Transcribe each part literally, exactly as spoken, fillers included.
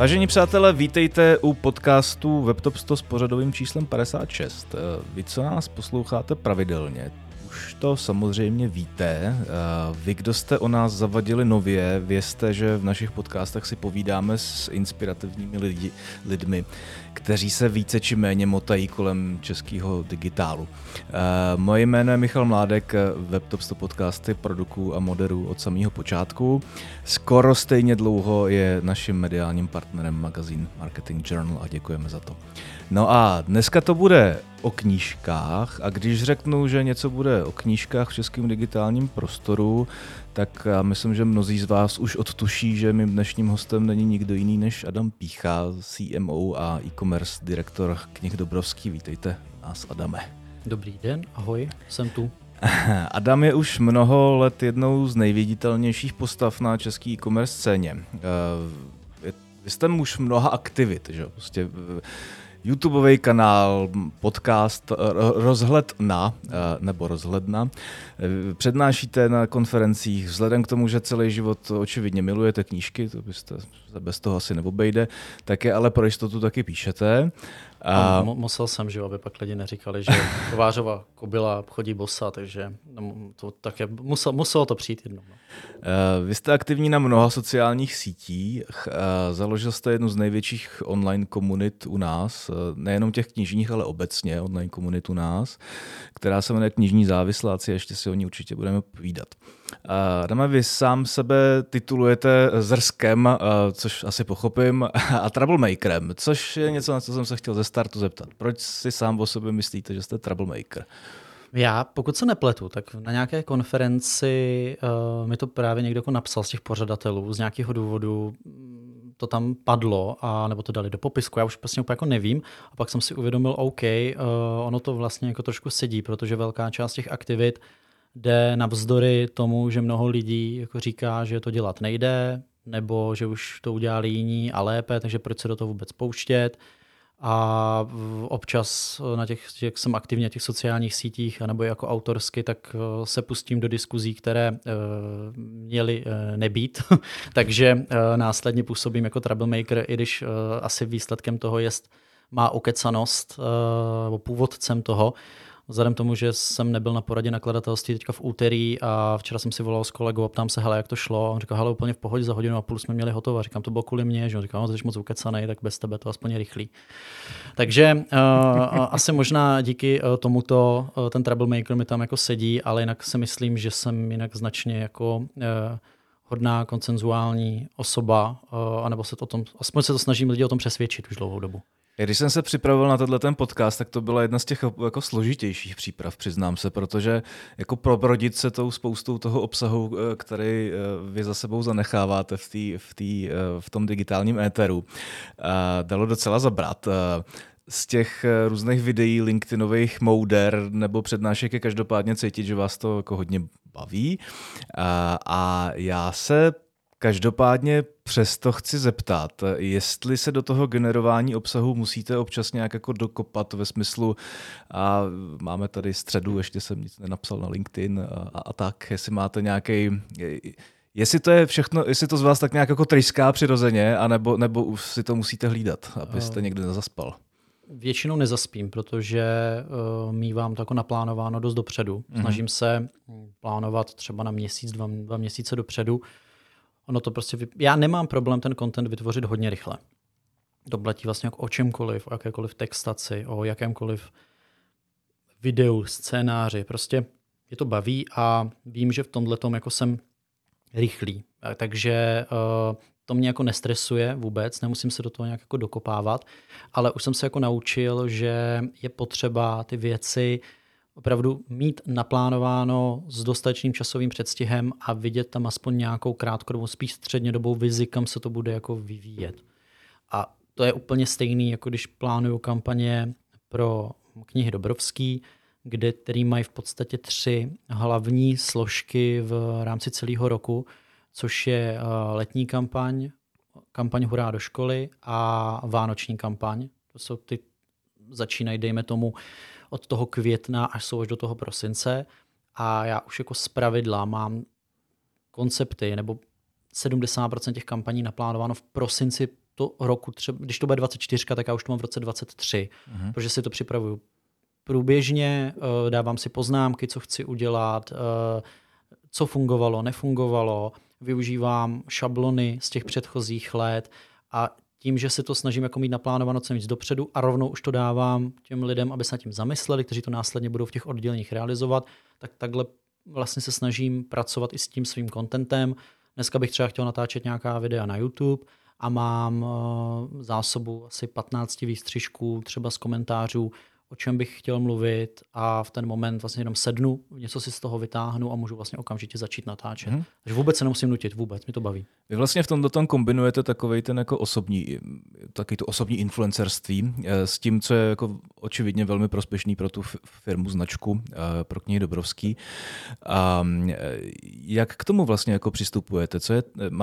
Vážení přátelé, vítejte u podcastu WebTop sto s pořadovým číslem padesát šest. Vy, co nás posloucháte pravidelně, už to samozřejmě víte. Vy, kdo jste o nás zavadili nově, vězte, že v našich podcastech si povídáme s inspirativními lidi, lidmi, kteří se více či méně motají kolem českého digitálu. Moje jméno je Michal Mládek, WebTop sto podcasty produkuju a moderuju od samého počátku. Skoro stejně dlouho je naším mediálním partnerem magazín Marketing Journal a děkujeme za to. No a dneska to bude o knížkách, a když řeknu, že něco bude o knížkách v českém digitálním prostoru, tak myslím, že mnozí z vás už odtuší, že mým dnešním hostem není nikdo jiný než Adam Pýcha, C M O a e-commerce direktor knih Dobrovský. Vítejte nás, Adame. Dobrý den, ahoj, jsem tu. Adam je už mnoho let jednou z nejviditelnějších postav na české e-commerce scéně. Vy jste muž mnoha aktivit, že? Prostě YouTubeový kanál, podcast Rozhledna, nebo Rozhledna. Přednášíte na konferencích, vzhledem k tomu, že celý život očividně milujete knížky, to byste bez toho asi neobejde, tak je ale pro jistotu taky píšete. A... No, musel jsem, že aby pak lidi neříkali, že Kovářova kobyla chodí bosa, takže to také musel, muselo to přijít jednou. No. Vy jste aktivní na mnoha sociálních sítích, založil jste jednu z největších online komunit u nás, nejenom těch knižních, ale obecně online komunit u nás, která se jmenuje Knižní závisláci a ještě si o ní určitě budeme povídat. Adame, vy sám sebe titulujete zrskem, což asi pochopím, a troublemakerem, což je něco, na co jsem se chtěl ze startu zeptat. Proč si sám o sobě myslíte, že jste troublemaker? Já, pokud se nepletu, tak na nějaké konferenci uh, mi to právě někdo jako napsal z těch pořadatelů, z nějakého důvodu to tam padlo, a, nebo to dali do popisku, já už vlastně úplně jako nevím. A pak jsem si uvědomil, OK, uh, ono to vlastně jako trošku sedí, protože velká část těch aktivit jde navzdory tomu, že mnoho lidí jako říká, že to dělat nejde, nebo že už to udělali jiní a lépe, takže proč se do toho vůbec pouštět. A občas na těch, jak jsem aktivně na těch sociálních sítích, nebo jako autorsky, tak se pustím do diskuzí, které e, měly e, nebýt. Takže e, následně působím jako troublemaker, i když e, asi výsledkem toho jest má okecanost, nebo původcem toho. Vzhledem tomu, že jsem nebyl na poradě nakladatelství teďka v úterý a včera jsem si volal s kolegou a ptám se, hele, jak to šlo. A on říkal, hele, úplně v pohodě, za hodinu a půl jsme měli hotovo. A říkám, to bylo kvůli mě, že on říkal, no, jsi moc ukecanej, tak bez tebe to aspoň rychlý. Takže uh, asi možná díky tomuto uh, ten troublemaker mi tam jako sedí, ale jinak si myslím, že jsem jinak značně jako uh, hodná konsenzuální osoba, uh, anebo se to o tom, aspoň se to snažím lidi o tom přesvědčit už dlouhou dobu. Když jsem se připravil na tenhle ten podcast, tak to byla jedna z těch jako složitějších příprav, přiznám se, protože jako probrodit se tou spoustou toho obsahu, který vy za sebou zanecháváte v, tý, v, tý, v tom digitálním éteru, dalo docela zabrat. Z těch různých videí, LinkedInových mouder nebo přednášek je každopádně cítit, že vás to jako hodně baví. A já se každopádně přesto chci zeptat, jestli se do toho generování obsahu musíte občas nějak jako dokopat ve smyslu, a máme tady středu, ještě jsem nic nenapsal na LinkedIn a, a tak, jestli máte nějaký, jestli to je všechno, jestli to z vás tak nějak jako tryská přirozeně, anebo, nebo už si to musíte hlídat, abyste někde nezaspal. Většinou nezaspím, protože uh, mívám to jako naplánováno dost dopředu. Snažím se plánovat třeba na měsíc, dva, dva měsíce dopředu. Ono to prostě vyp... Já nemám problém ten content vytvořit hodně rychle. To platí vlastně jako o čemkoliv, o jakékoliv textaci, o jakémkoliv videu, scénáři. Prostě je to baví a vím, že v tomhletom jako jsem rychlý. Takže uh, to mě jako nestresuje vůbec, nemusím se do toho nějak jako dokopávat, ale už jsem se jako naučil, že je potřeba ty věci opravdu mít naplánováno s dostatečným časovým předstihem a vidět tam aspoň nějakou krátkodobou, spíš střednědobou vizi, kam se to bude jako vyvíjet. A to je úplně stejný, jako když plánuju kampaně pro knihy Dobrovský, kde, který mají v podstatě tři hlavní složky v rámci celého roku, což je letní kampaň, kampaň Hurá do školy a vánoční kampaň. To jsou ty, začínají, dejme tomu, od toho května až jsou až do toho prosince, a já už jako zpravidla mám koncepty nebo sedmdesát procent těch kampaní naplánováno v prosinci to roku, třeba, když to bude dvacet čtyři, tak já už to mám v roce dvacet tři, uh-huh. protože si to připravuju průběžně, dávám si poznámky, co chci udělat, co fungovalo, nefungovalo, využívám šablony z těch předchozích let a tím, že se to snažím jako mít naplánováno co víc dopředu a rovnou už to dávám těm lidem, aby se nad tím zamysleli, kteří to následně budou v těch odděleních realizovat, tak takhle vlastně se snažím pracovat i s tím svým contentem. Dneska bych třeba chtěl natáčet nějaká videa na YouTube a mám zásobu asi patnáct výstřižků třeba z komentářů, o čem bych chtěl mluvit a v ten moment vlastně jenom sednu, něco si z toho vytáhnu a můžu vlastně okamžitě začít natáčet. Hmm. Takže vůbec se nemusím nutit, vůbec, mi to baví. Vy vlastně v tomto tam kombinujete takovej ten jako osobní, taky to osobní influencerství s tím, co je jako očividně velmi prospěšný pro tu firmu, značku, pro knihy Dobrovský. A jak k tomu vlastně jako přistupujete? Co je,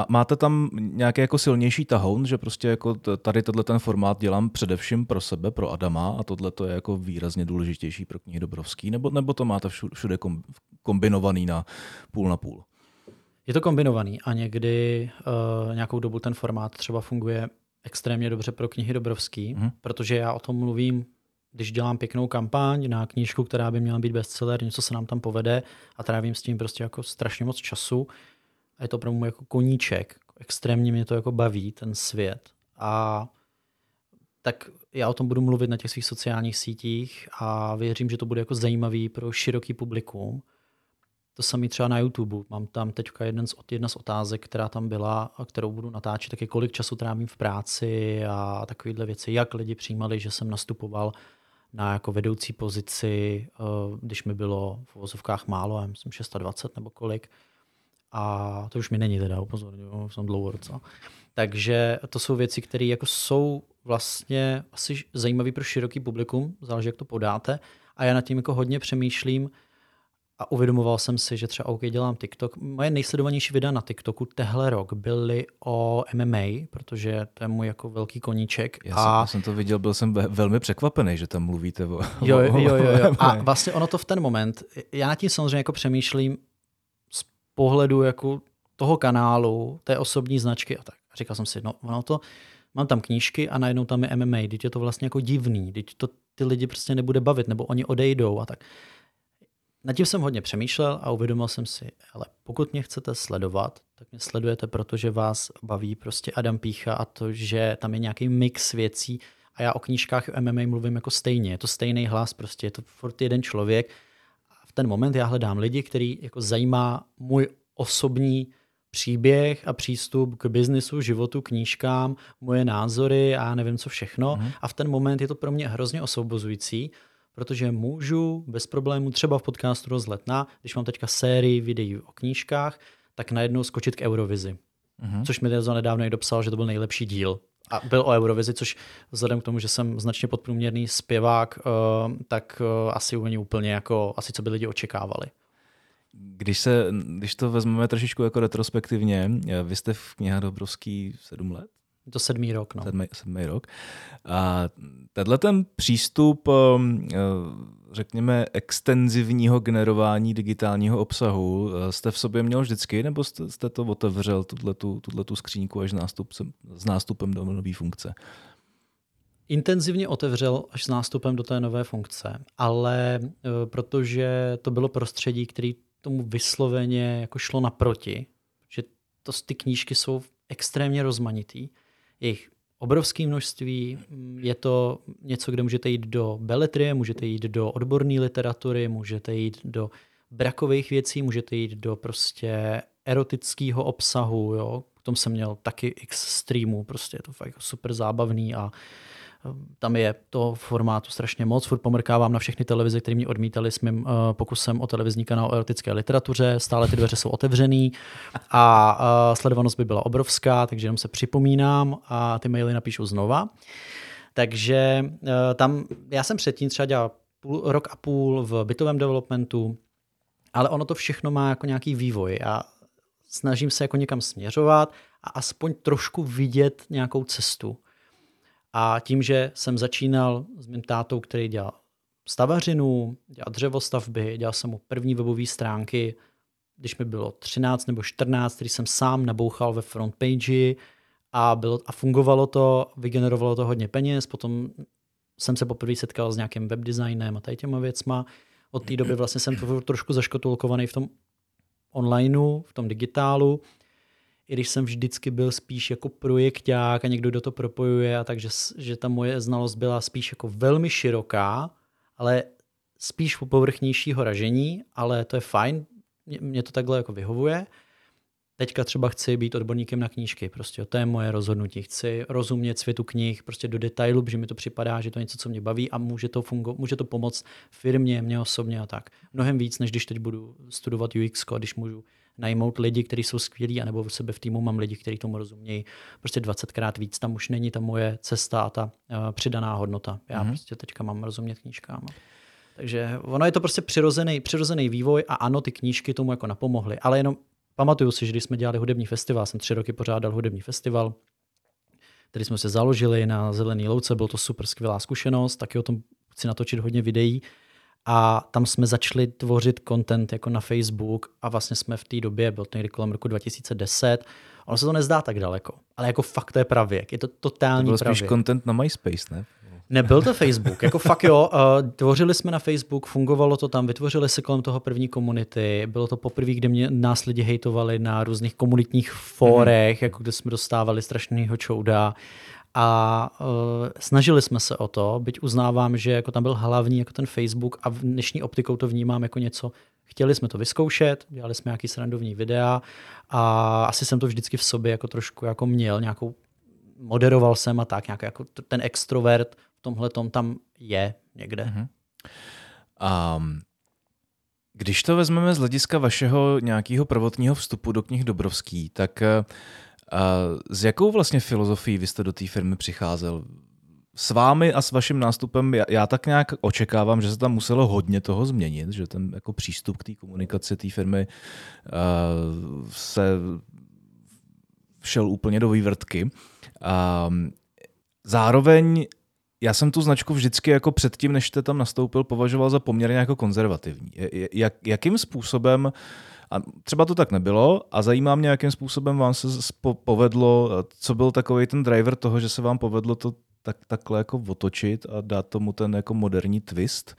máte tam nějaký jako silnější tahoun, že prostě jako tady tenhle ten formát dělám především pro sebe, pro Adama a tohle to je jako výrazně důležitější pro knihy Dobrovský, nebo, nebo to máte všude kombinovaný na půl na půl? Je to kombinovaný a někdy uh, nějakou dobu ten formát třeba funguje extrémně dobře pro knihy Dobrovský, hmm. protože já o tom mluvím, když dělám pěknou kampaň na knížku, která by měla být bestseller, něco se nám tam povede a trávím s tím prostě jako strašně moc času a je to pro mě jako koníček. Extrémně mě to jako baví, ten svět. A tak já o tom budu mluvit na těch svých sociálních sítích a věřím, že to bude jako zajímavý pro široký publikum. To samé třeba na YouTube. Mám tam teďka jeden z, jedna z otázek, která tam byla a kterou budu natáčet, tak je kolik času trávím v práci a takovéhle věci, jak lidi přijímali, že jsem nastupoval na jako vedoucí pozici, když mi bylo v uvozovkách málo, já myslím dvacet šest nebo kolik. A to už mi není teda, upozorňuji, jsem dlouho roce. Takže to jsou věci, které jako jsou vlastně asi zajímavý pro široký publikum, záleží, jak to podáte. A já nad tím jako hodně přemýšlím a uvědomoval jsem si, že třeba OK, dělám TikTok. Moje nejsledovanější videa na TikToku tehle rok byly o M M A, protože to je můj jako velký koníček. Já, a... jsem, já jsem to viděl, byl jsem velmi překvapený, že tam mluvíte o, jo, jo, jo, jo. A vlastně ono to v ten moment, já nad tím samozřejmě jako přemýšlím z pohledu jako toho kanálu, té osobní značky a tak. A říkal jsem si, no ono to... Mám tam knížky a najednou tam je M M A, teď je to vlastně jako divný, teď to ty lidi prostě nebude bavit, nebo oni odejdou a tak. Nad tím jsem hodně přemýšlel a uvědomil jsem si, ale pokud mě chcete sledovat, tak mě sledujete, protože vás baví prostě Adam Pýcha a to, že tam je nějaký mix věcí a já o knížkách o M M A mluvím jako stejně, je to stejný hlas, prostě je to furt jeden člověk. A v ten moment já hledám lidi, který jako zajímá můj osobní příběh a přístup k biznisu, životu, knížkám, moje názory a nevím co všechno. Mm. A v ten moment je to pro mě hrozně osvobozující, protože můžu bez problémů třeba v podcastu Rozhledna, když mám teďka sérii videí o knížkách, tak najednou skočit k Eurovizi. Mm. Což mi Tereza nedávno i dopsal, že to byl nejlepší díl. A byl o Eurovizi, což vzhledem k tomu, že jsem značně podprůměrný zpěvák, tak asi úplně úplně jako asi co by lidi očekávali. Když, se, když to vezmeme trošičku jako retrospektivně, vy jste v knihách Dobrovský sedm let? To sedmý rok, no. Sedmý, sedmý rok. A tenhle ten přístup, řekněme, extenzivního generování digitálního obsahu, jste v sobě měl vždycky, nebo jste, jste to otevřel, tuhletu skříňku až s, nástupcem, s nástupem do nové funkce? Intenzivně otevřel až s nástupem do té nové funkce, ale protože to bylo prostředí, který tomu vysloveně jako šlo naproti, že to, ty knížky jsou extrémně rozmanitý, je jich obrovské množství, je to něco, kde můžete jít do beletrie, můžete jít do odborné literatury, můžete jít do brakových věcí, můžete jít do prostě erotického obsahu, jo. Tom jsem měl taky x streamů, prostě je to fakt super zábavný a tam je toho formátu strašně moc. Furt pomrkávám na všechny televize, které mě odmítali s mým uh, pokusem o televizní kanál o erotické literatuře. Stále ty dveře jsou otevřený a uh, sledovanost by byla obrovská, takže jenom se připomínám a ty maily napíšu znova. Takže uh, tam já jsem předtím třeba dělal půl, rok a půl v bytovém developmentu, ale ono to všechno má jako nějaký vývoj a snažím se jako někam směřovat a aspoň trošku vidět nějakou cestu. A tím, že jsem začínal s mým tátou, který dělal stavařinu, dělal dřevostavby, dělal jsem mu první webové stránky, když mi bylo třináct nebo čtrnáct, který jsem sám nabouchal ve frontpage a, bylo, a fungovalo to, vygenerovalo to hodně peněz, potom jsem se poprvé setkal s nějakým webdesignem a tady těma věcma. Od té doby vlastně jsem trošku zaškatulkovaný v tom onlineu, v tom digitálu, i když jsem vždycky byl spíš jako projekták a někdo, kdo to propojuje, a takže že ta moje znalost byla spíš jako velmi široká, ale spíš po povrchnějšího ražení, ale to je fajn, mě to takhle jako vyhovuje. Teďka třeba chci být odborníkem na knížky, prostě to je moje rozhodnutí, chci rozumět světu knih prostě do detailu, protože mi to připadá, že to je něco, co mě baví a může to, fungo- může to pomoct firmě, mě osobně a tak. Mnohem víc, než když teď budu studovat U X, když můžu najmout lidi, kteří jsou skvělí, anebo u sebe v týmu mám lidi, kteří tomu rozumějí prostě dvacetkrát víc, tam už není ta moje cesta a ta uh, přidaná hodnota. Já mm-hmm. prostě teďka mám rozumět knížkám. Takže ono je to prostě přirozený, přirozený vývoj a ano, ty knížky tomu jako napomohly, ale jenom pamatuju si, že když jsme dělali hudební festival, jsem tři roky pořádal hudební festival, který jsme se založili na Zelený louce, bylo to super skvělá zkušenost, taky o tom chci natočit hodně videí a tam jsme začali tvořit content jako na Facebook a vlastně jsme v té době, byl to někdy kolem roku dva tisíce deset, ono se to nezdá tak daleko, ale jako fakt to je pravěk, je to totální pravěk. To byl spíš content na MySpace, ne? Nebyl to Facebook, jako fakt jo, tvořili jsme na Facebook, fungovalo to tam, vytvořili se kolem toho první komunity, bylo to poprvé, kde mě nás lidi hejtovali na různých komunitních fórech, mm-hmm. jako kde jsme dostávali strašnýho čouda a uh, snažili jsme se o to, byť uznávám, že jako tam byl hlavní jako ten Facebook a v dnešní optikou to vnímám jako něco, chtěli jsme to vyzkoušet, dělali jsme nějaký srandovní videa a asi jsem to vždycky v sobě jako trošku jako měl, nějakou, moderoval jsem a tak, nějak jako ten extrovert, v tomhletom tam je někde. Uh-huh. Um, když to vezmeme z hlediska vašeho nějakého prvotního vstupu do knih Dobrovský, tak uh, s jakou vlastně filozofií vy jste do té firmy přicházel? S vámi a s vaším nástupem, já, já tak nějak očekávám, že se tam muselo hodně toho změnit, že ten jako přístup k té komunikaci té firmy uh, se šel úplně do vývrtky. Um, zároveň já jsem tu značku vždycky jako předtím, než jste tam nastoupil, považoval za poměrně jako konzervativní. Jak, jakým způsobem, a třeba to tak nebylo, a zajímá mě, jakým způsobem vám se povedlo, co byl takový ten driver toho, že se vám povedlo to tak, takhle jako otočit a dát tomu ten jako moderní twist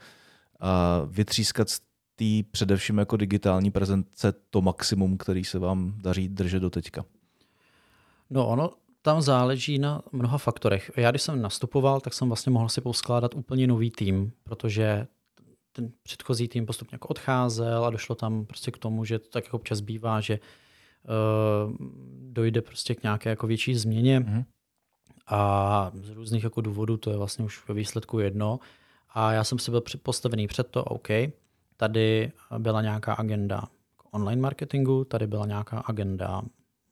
a vytřískat z té především jako digitální prezence to maximum, který se vám daří držet do teďka. No ono, tam záleží na mnoha faktorech. Já když jsem nastupoval, tak jsem vlastně mohl si poskládat úplně nový tým, protože ten předchozí tým postupně jako odcházel a došlo tam prostě k tomu, že to tak jako občas bývá, že uh, dojde prostě k nějaké jako větší změně mm. a z různých jako důvodů to je vlastně už ve výsledku jedno. A já jsem si byl postavený před to, OK, tady byla nějaká agenda online marketingu, tady byla nějaká agenda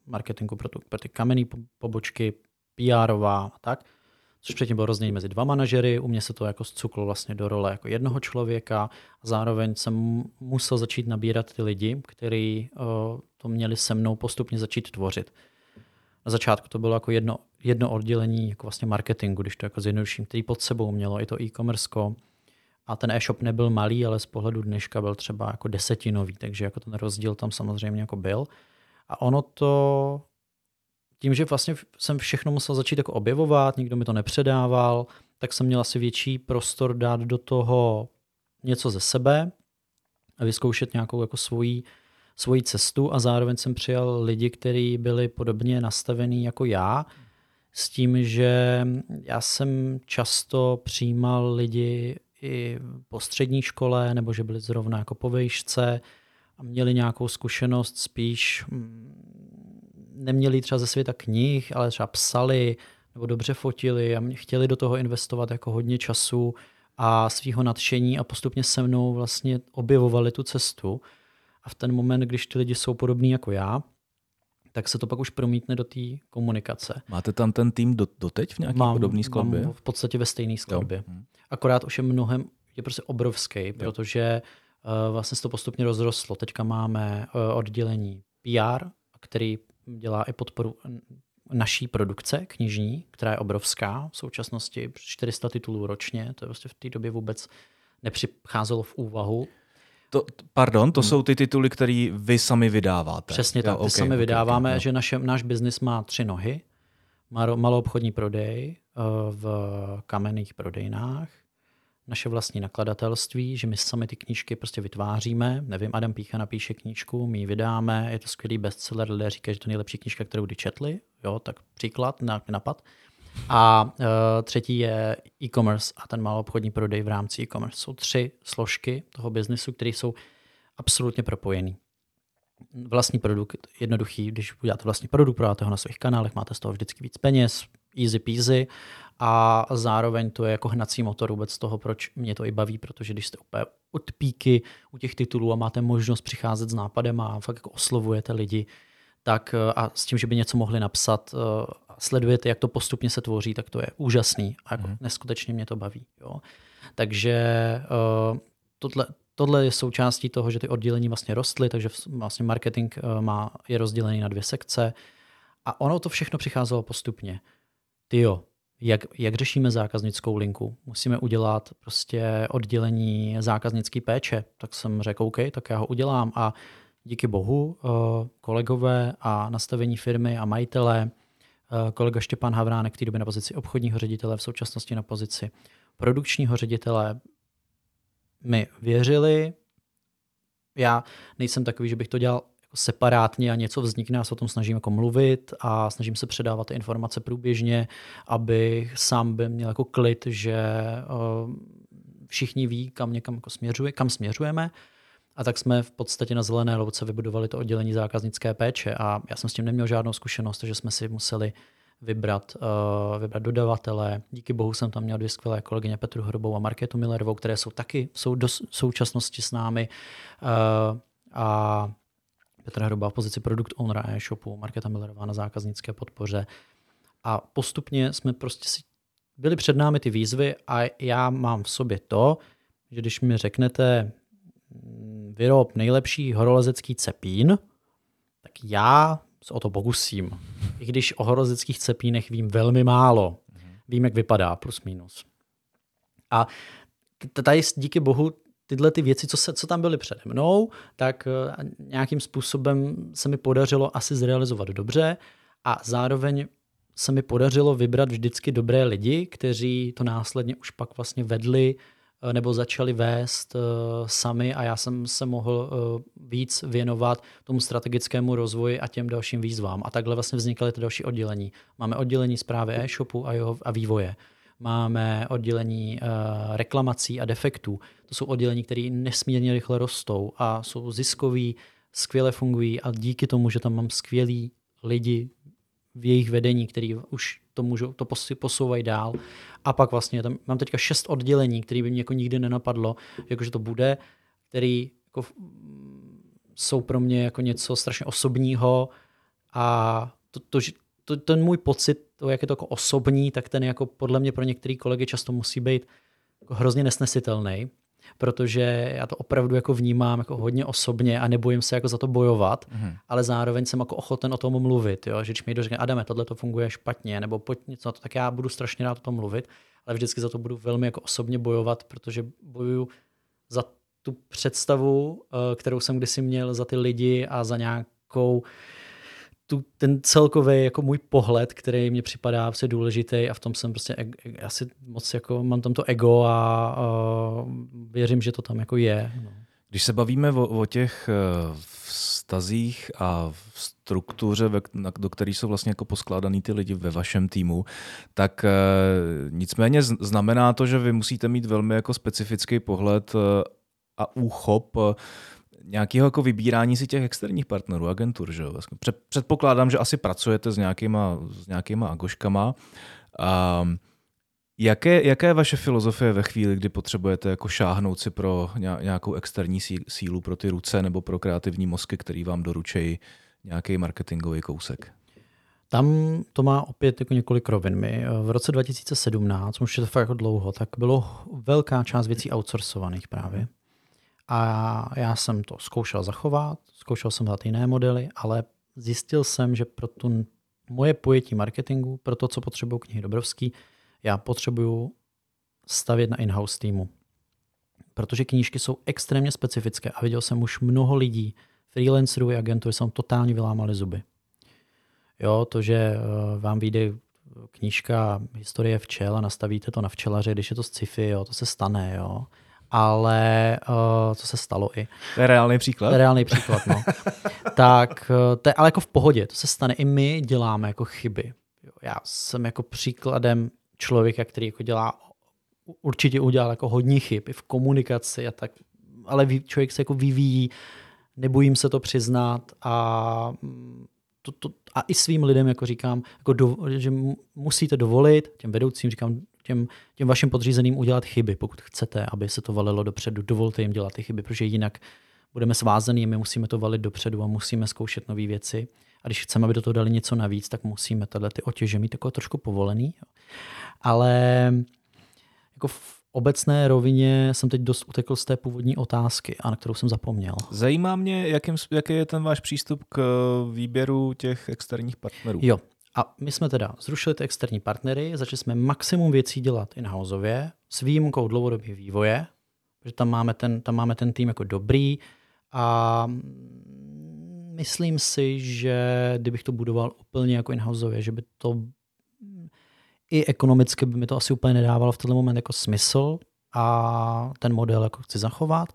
marketingu pro, tu, pro ty kamenné pobočky, P R ová a tak, což předtím bylo rozdělení mezi dva manažery, u mě se to jako zcuklo vlastně do role jako jednoho člověka a zároveň jsem musel začít nabírat ty lidi, kteří uh, to měli se mnou postupně začít tvořit. Na začátku to bylo jako jedno, jedno oddělení jako vlastně marketingu, když to jako zjednoduším, který pod sebou mělo i to e-commerce. A ten e-shop nebyl malý, ale z pohledu dneška byl třeba jako desetinový, takže jako ten rozdíl tam samozřejmě jako byl. A ono to, tím, že vlastně jsem všechno musel začít jako objevovat, nikdo mi to nepředával, tak jsem měl asi větší prostor dát do toho něco ze sebe a vyzkoušet nějakou jako svoji, svoji cestu a zároveň jsem přijal lidi, kteří byli podobně nastavení jako já, s tím, že já jsem často přijímal lidi i po střední škole, nebo že byli zrovna jako po vejšce, a měli nějakou zkušenost spíš, neměli třeba ze světa knih, ale třeba psali nebo dobře fotili a chtěli do toho investovat jako hodně času a svýho nadšení a postupně se mnou vlastně objevovali tu cestu. A v ten moment, když ty lidi jsou podobní jako já, tak se to pak už promítne do té komunikace. Máte tam ten tým do, doteď v nějaké podobné skladbě? Mám v podstatě ve stejné skladbě. Jo. Akorát už je mnohem, je prostě obrovský, jo. Protože vlastně se to postupně rozrostlo. Teďka máme oddělení P R, který dělá i podporu naší produkce knižní, která je obrovská. V současnosti čtyři sta titulů ročně. To je vlastně v té době vůbec nepřicházelo v úvahu. To, pardon, to hmm. jsou ty tituly, které vy sami vydáváte. Přesně tak, jo, okay, ty sami okay, vydáváme, okay, že naše, náš biznis má tři nohy. maloobchodní prodej v kamenných prodejnách, naše vlastní nakladatelství, že my sami ty knížky prostě vytváříme. Nevím, Adam Pýcha napíše knížku, my ji vydáme, je to skvělý bestseller, lidé říkají, že to je nejlepší knížka, kterou kdy četli. Jo, tak příklad, napad. A uh, třetí je e-commerce a ten maloobchodní prodej v rámci e-commerce. Jsou tři složky toho biznesu, které jsou absolutně propojený. Vlastní produkt, jednoduchý, když uděláte vlastní produkt, prodáte ho na svých kanálech, máte z toho vždycky víc peněz, easy peasy, a zároveň to je jako hnací motor vůbec toho, proč mě to i baví, protože když jste úplně od píky u těch titulů a máte možnost přicházet s nápadem a fakt jako oslovujete lidi, tak a s tím, že by něco mohli napsat, sledujete, jak to postupně se tvoří, tak to je úžasný a jako mm. neskutečně mě to baví. Jo. Takže tohle, tohle je součástí toho, že ty oddělení vlastně rostly, takže vlastně marketing má, je rozdělený na dvě sekce a ono to všechno přicházelo postupně. Tyjo, jak, jak řešíme zákaznickou linku? Musíme udělat prostě oddělení zákaznické péče. Tak jsem řekl, OK, tak já ho udělám. A díky bohu kolegové a nastavení firmy a majitele, kolega Štěpán Havránek v té době na pozici obchodního ředitele, v současnosti na pozici produkčního ředitele, mi věřili. Já nejsem takový, že bych to dělal separátně a něco vznikne a se o tom snažím jako mluvit a snažím se předávat ty informace průběžně, aby sám by měl jako klid, že všichni ví, kam někam jako směřuje, kam směřujeme. A tak jsme v podstatě na zelené louce vybudovali to oddělení zákaznické péče a já jsem s tím neměl žádnou zkušenost, takže jsme si museli vybrat, uh, vybrat dodavatele. Díky bohu jsem tam měl dvě skvělé kolegyně, Petru Hrubou a Markétu Millerovou, které jsou taky jsou do současnosti s námi. Uh, a Petra Hrubá v pozici product ownera e-shopu, Markéta Millerová na zákaznické podpoře. A postupně jsme prostě si byli před námi ty výzvy a já mám v sobě to, že když mi řeknete vyrob nejlepší horolezecký cepín, tak já se o to pokusím. I když o horolezeckých cepínech vím velmi málo. Vím, jak vypadá, plus minus. A tady díky bohu tyhle ty věci, co, se, co tam byly přede mnou, tak nějakým způsobem se mi podařilo asi zrealizovat dobře a zároveň se mi podařilo vybrat vždycky dobré lidi, kteří to následně už pak vlastně vedli nebo začali vést uh, sami a já jsem se mohl uh, víc věnovat tomu strategickému rozvoji a těm dalším výzvám. A takhle vlastně vznikaly ty další oddělení. Máme oddělení správy e-shopu a, jeho, a vývoje. Máme oddělení uh, reklamací a defektů. To jsou oddělení, které nesmírně rychle rostou a jsou ziskoví, skvěle fungují a díky tomu, že tam mám skvělý lidi v jejich vedení, který už to, můžu, to posouvají dál. A pak vlastně tam mám teďka šest oddělení, které by mě jako nikdy nenapadlo, jakože to bude, které jako jsou pro mě jako něco strašně osobního a to, to, to, ten můj pocit, to, jak je to jako osobní, tak ten jako podle mě pro některé kolegy často musí být jako hrozně nesnesitelný, protože já to opravdu jako vnímám jako hodně osobně a nebojím se jako za to bojovat, mm. ale zároveň jsem jako ochoten o tom mluvit. Jo? Že když mi někdo řekne, Adame, tohle to funguje špatně, nebo pojď něco na to, tak já budu strašně rád o tom mluvit, ale vždycky za to budu velmi jako osobně bojovat, protože bojuju za tu představu, kterou jsem kdysi měl, za ty lidi a za nějakou tu, ten celkový jako můj pohled, který mi připadá prostě důležitý a v tom jsem prostě asi moc jako mám tam to ego a, a věřím, že to tam jako je. No. Když se bavíme o, o těch vztazích a struktuře, ve, do které jsou vlastně jako poskládaný ty lidi ve vašem týmu, tak e, nicméně znamená to, že vy musíte mít velmi jako specifický pohled a úchop nějakého jako vybírání si těch externích partnerů, agentur. Že? Předpokládám, že asi pracujete s nějakýma, s nějakýma agoškama. Um, jaké, jaké je vaše filozofie ve chvíli, kdy potřebujete jako šáhnout si pro nějakou externí sílu, pro ty ruce nebo pro kreativní mozky, který vám doručejí nějaký marketingový kousek? Tam to má opět jako několik rovin. My v roce dva tisíce sedmnáct, už je to fakt jako dlouho, tak bylo velká část věcí outsourcovaných právě. A já jsem to zkoušel zachovat, zkoušel jsem dát jiné modely, ale zjistil jsem, že pro tu moje pojetí marketingu, pro to, co potřebuju knihy Dobrovský, já potřebuju stavět na in-house týmu. Protože knížky jsou extrémně specifické a viděl jsem už mnoho lidí, freelancerů i agentů, že jsem totálně vylámali zuby. Jo, to, že vám vyjde knížka Historie včel a nastavíte to na včelaře, když je to sci-fi, jo, to se stane, jo. Ale uh, co se stalo i. To je reálný příklad. To je reálný příklad, no. Tak, to je, ale jako v pohodě, to se stane. I my děláme jako chyby. Jo, já jsem jako příkladem člověka, který jako dělá, určitě udělal jako hodně chyb i v komunikaci a tak, ale člověk se jako vyvíjí, nebojím se to přiznat a to, to, a i svým lidem jako říkám, jako do, že musíte dovolit, těm vedoucím říkám, těm, těm vašim podřízeným udělat chyby, pokud chcete, aby se to valilo dopředu. Dovolte jim dělat ty chyby, protože jinak budeme svázaní, my musíme to valit dopředu a musíme zkoušet nové věci. A když chceme, aby do toho dali něco navíc, tak musíme tato ty otěže mít takové trošku povolený. Ale jako v obecné rovině jsem teď dost utekl z té původní otázky, a na kterou jsem zapomněl. Zajímá mě, jakým, jaký je ten váš přístup k výběru těch externích partnerů. Jo. A my jsme teda zrušili ty externí partnery, začali jsme maximum věcí dělat in-houseově, s výjimkou dlouhodobě vývoje, protože tam máme ten, tam máme ten tým jako dobrý a myslím si, že kdybych to budoval úplně jako in-houseově, že by to i ekonomicky by mi to asi úplně nedávalo v tenhle moment jako smysl a ten model jako chci zachovat,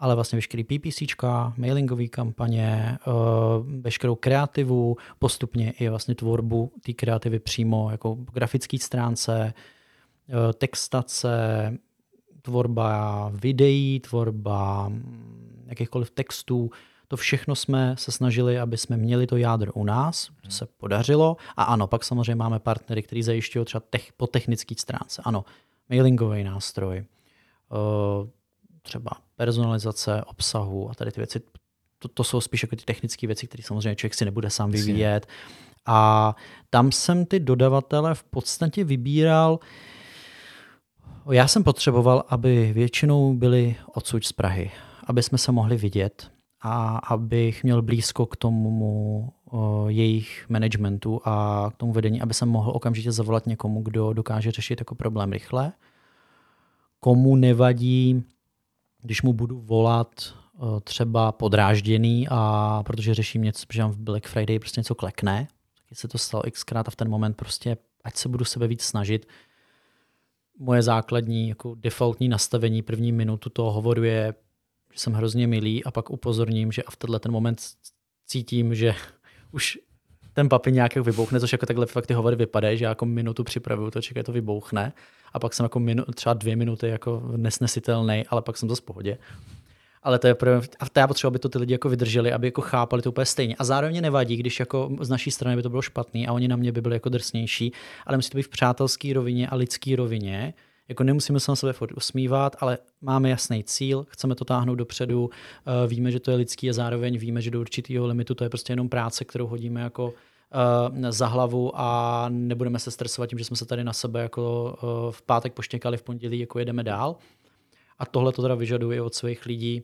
ale vlastně veškerý PPCčka, mailingové kampaně, veškerou kreativu, postupně i vlastně tvorbu té kreativy přímo jako grafické stránce, textace, tvorba videí, tvorba jakýchkoliv textů. To všechno jsme se snažili, aby jsme měli to jádro u nás, to se podařilo. A ano, pak samozřejmě máme partnery, kteří zajišťují třeba tech, po technické stránce. Ano, mailingový nástroj, třeba personalizace obsahu a tady ty věci. To, to jsou spíš jako ty technické věci, které samozřejmě člověk si nebude sám vyvíjet. A tam jsem ty dodavatele v podstatě vybíral. Já jsem potřeboval, aby většinou byli odsud z Prahy, aby jsme se mohli vidět a abych měl blízko k tomu o, jejich managementu a k tomu vedení, aby jsem mohl okamžitě zavolat někomu, kdo dokáže řešit jako problém rychle. Komu nevadí, když mu budu volat o, třeba podrážděný, a protože řeším něco, protože v Black Friday prostě něco klekne, taky se to stalo xkrát a v ten moment prostě, ať se budu sebe víc snažit, moje základní jako defaultní nastavení první minutu toho hovoru je, že jsem hrozně milý a pak upozorním, že a v tenhle ten moment cítím, že už ten papír nějak vybouchne, což jako takhle fakt ty hovory vypadají, že já jako minutu připravuju to, čekaj, to vybouchne a pak jsem jako minu, třeba dvě minuty jako nesnesitelný, ale pak jsem zase v pohodě. Ale to je pro, a to já potřebuji, aby to ty lidi jako vydrželi, aby jako chápali to úplně stejně. A zároveň mě nevadí, když jako z naší strany by to bylo špatný a oni na mě by byli jako drsnější, ale musí to být v přátelské rovině a lidské rovině. Jako nemusíme se na sebe furt usmívat, ale máme jasný cíl, chceme to táhnout dopředu, víme, že to je lidský a zároveň víme, že do určitého limitu to je prostě jenom práce, kterou hodíme jako za hlavu a nebudeme se stresovat tím, že jsme se tady na sebe jako v pátek poštěkali, v pondělí jako jedeme dál. A tohle to teda vyžaduje od svých lidí,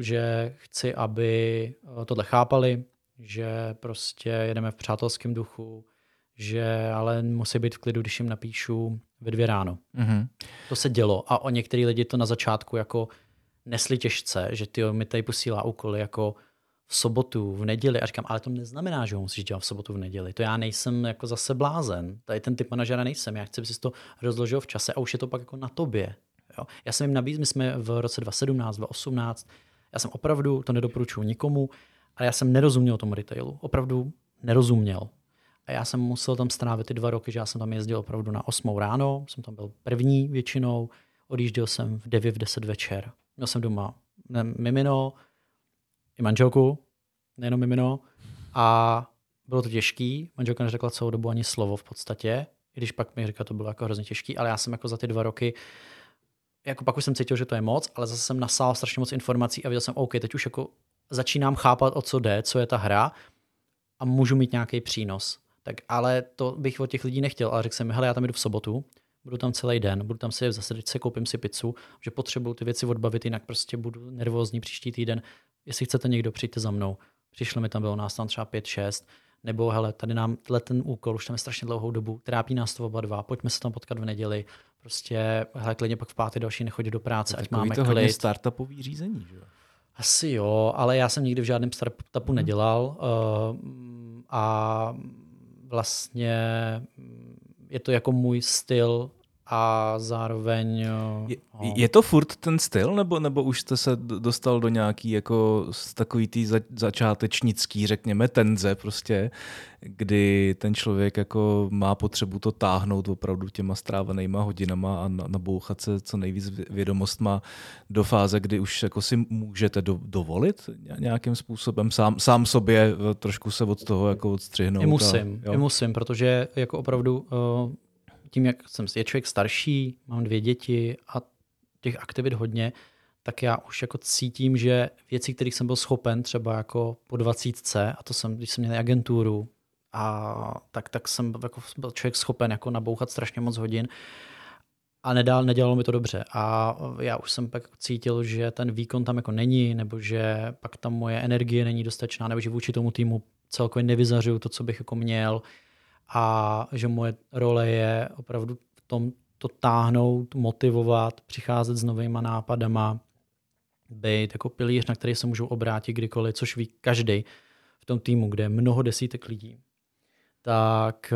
že chci, aby tohle chápali, že prostě jedeme v přátelském duchu, že ale musí být v klidu, když jim napíšu ve dvě ráno. Mm-hmm. To se dělo a o některý lidi to na začátku jako nesli těžce, že tyjo, mi tady posílá úkoly jako v sobotu, v neděli a říkám, ale to neznamená, že ho musíš dělat v sobotu, v neděli. To já nejsem jako zase blázen. Tady ten typ manažera nejsem. Já chci, aby si to rozložil v čase a už je to pak jako na tobě. Jo? Já jsem jim nabídl, my jsme v roce dvacet sedmnáct, dvacet osmnáct, já jsem opravdu, to nedoporučuji nikomu, ale já jsem nerozuměl tomu retailu. Opravdu nerozuměl. A já jsem musel tam strávit ty dva roky, že já jsem tam jezdil opravdu na osmou ráno, jsem tam byl první většinou, odjížděl jsem v devět, v deset večer. Měl jsem doma mimino, i manželku, nejenom mimino, a bylo to těžký. Manželka neřekla celou dobu ani slovo v podstatě, i když pak mi říkala, to bylo jako hrozně těžký, ale já jsem jako za ty dva roky, jako pak už jsem cítil, že to je moc, ale zase jsem nasál strašně moc informací a viděl jsem, OK, teď už jako začínám chápat, o co jde, co je ta hra a můžu mít nějaký přínos. Tak ale to bych od těch lidí nechtěl, ale řekl jsem mi, hele, já tam jdu v sobotu, budu tam celý den, budu tam sedět v zasedce, koupím si pizzu, že potřebuju ty věci odbavit, jinak prostě budu nervózní příští týden. Jestli chcete někdo, přijďte za mnou. Přišlo mi tam, bylo nás tam třeba pět, šest, nebo hele, tady nám ten úkol, už tam je strašně dlouhou dobu, trápí nás to oba dva, pojďme se tam potkat v neděli, prostě hele, klidně pak v pátek další nechodit do práce, ať máme klid. To hodně startupový řízení, že? Asi jo, ale já jsem nikdy v žádném startupu nedělal uh, a vlastně je to jako můj styl a zároveň... Je, je to furt ten styl, nebo, nebo už jste se dostal do nějaký jako takový tý za, začátečnický, řekněme, tenze prostě, kdy ten člověk jako má potřebu to táhnout opravdu těma strávenýma hodinama a nabouchat se co nejvíc vědomostma do fáze, kdy už jako si můžete do, dovolit nějakým způsobem sám, sám sobě trošku se od toho jako odstřihnout. I musím, a, i musím, protože jako opravdu... Uh, tím, jak jsem je člověk starší, mám dvě děti a těch aktivit hodně, tak já už jako cítím, že věci, kterých jsem byl schopen třeba jako po dvacítce, a to jsem, když jsem měl agenturu, a tak, tak jsem jako byl člověk schopen jako nabouchat strašně moc hodin a nedál, nedělalo mi to dobře. A já už jsem pak cítil, že ten výkon tam jako není, nebo že pak tam moje energie není dostatečná, nebo že vůči tomu týmu celkově nevyzařuju to, co bych jako měl, a že moje role je opravdu v tom to táhnout, motivovat, přicházet s novýma nápadama, být jako pilíř, na který se můžou obrátit kdykoliv, což ví každý v tom týmu, kde je mnoho desítek lidí. Tak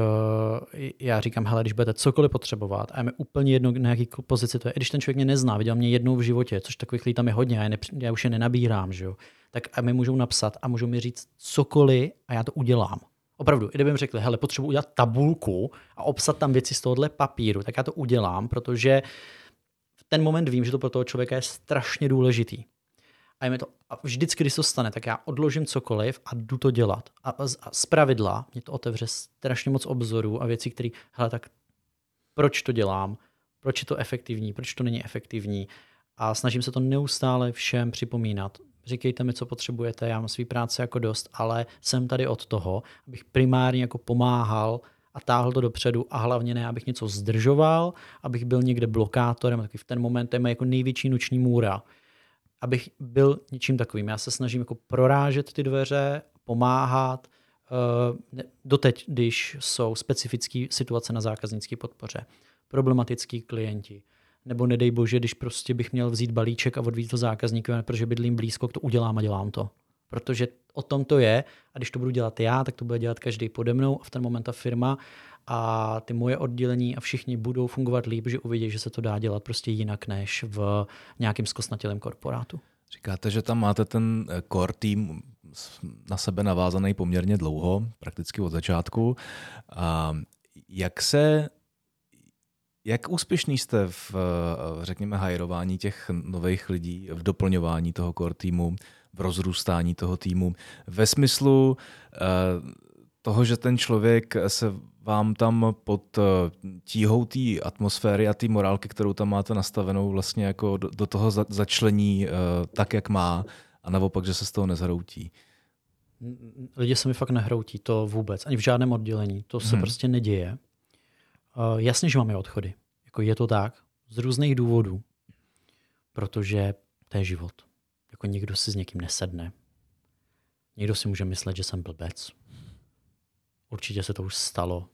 já říkám, hele, když budete cokoliv potřebovat, a je mi úplně jedno, na jaký pozici to je, když ten člověk mě nezná, viděl mě jednou v životě, což takových lidí tam je hodně, já, je nepři- já už je nenabírám, že jo? Tak a mi můžou napsat a můžou mi říct cokoliv a já to udělám. Opravdu, i kdyby mi řekli, hele, potřebuji udělat tabulku a obsat tam věci z tohohle papíru, tak já to udělám, protože v ten moment vím, že to pro toho člověka je strašně důležitý. A, je mi to, a vždycky, když to stane, tak já odložím cokoliv a jdu to dělat. A, a z pravidla mě to otevře strašně moc obzorů a věcí, které, hele, tak proč to dělám, proč je to efektivní, proč to není efektivní. A snažím se to neustále všem připomínat. Říkejte mi, co potřebujete, já mám svý práce jako dost, ale jsem tady od toho, abych primárně jako pomáhal a táhl to dopředu a hlavně ne, abych něco zdržoval, abych byl někde blokátorem, taky v ten moment je jako největší noční můra, abych byl něčím takovým. Já se snažím jako prorážet ty dveře, pomáhat. Doteď, když jsou specifické situace na zákaznické podpoře, problematický klienti, nebo nedej bože, když prostě bych měl vzít balíček a odvízt to zákazníkem, protože bydlím blízko, to udělám a dělám to. Protože o tom to je a když to budu dělat já, tak to bude dělat každý pode mnou a v ten moment ta firma a ty moje oddělení a všichni budou fungovat líp, že uvidí, že se to dá dělat prostě jinak než v nějakým zkostnatělém korporátu. Říkáte, že tam máte ten core tým na sebe navázaný poměrně dlouho, prakticky od začátku. A jak se Jak úspěšný jste v, řekněme, hajrování těch nových lidí, v doplňování toho core týmu, v rozrůstání toho týmu, ve smyslu toho, že ten člověk se vám tam pod tíhou té atmosféry a té morálky, kterou tam máte nastavenou, vlastně jako do toho začlení tak, jak má, a naopak, že se z toho nezhroutí? Lidi se mi fakt nehroutí, to vůbec, ani v žádném oddělení, to se hmm. prostě neděje. Uh, jasně, že máme odchody. Jako je to tak. Z různých důvodů. Protože to je život. Jako někdo si s někým nesedne. Někdo si může myslet, že jsem blbec. Určitě se to už stalo.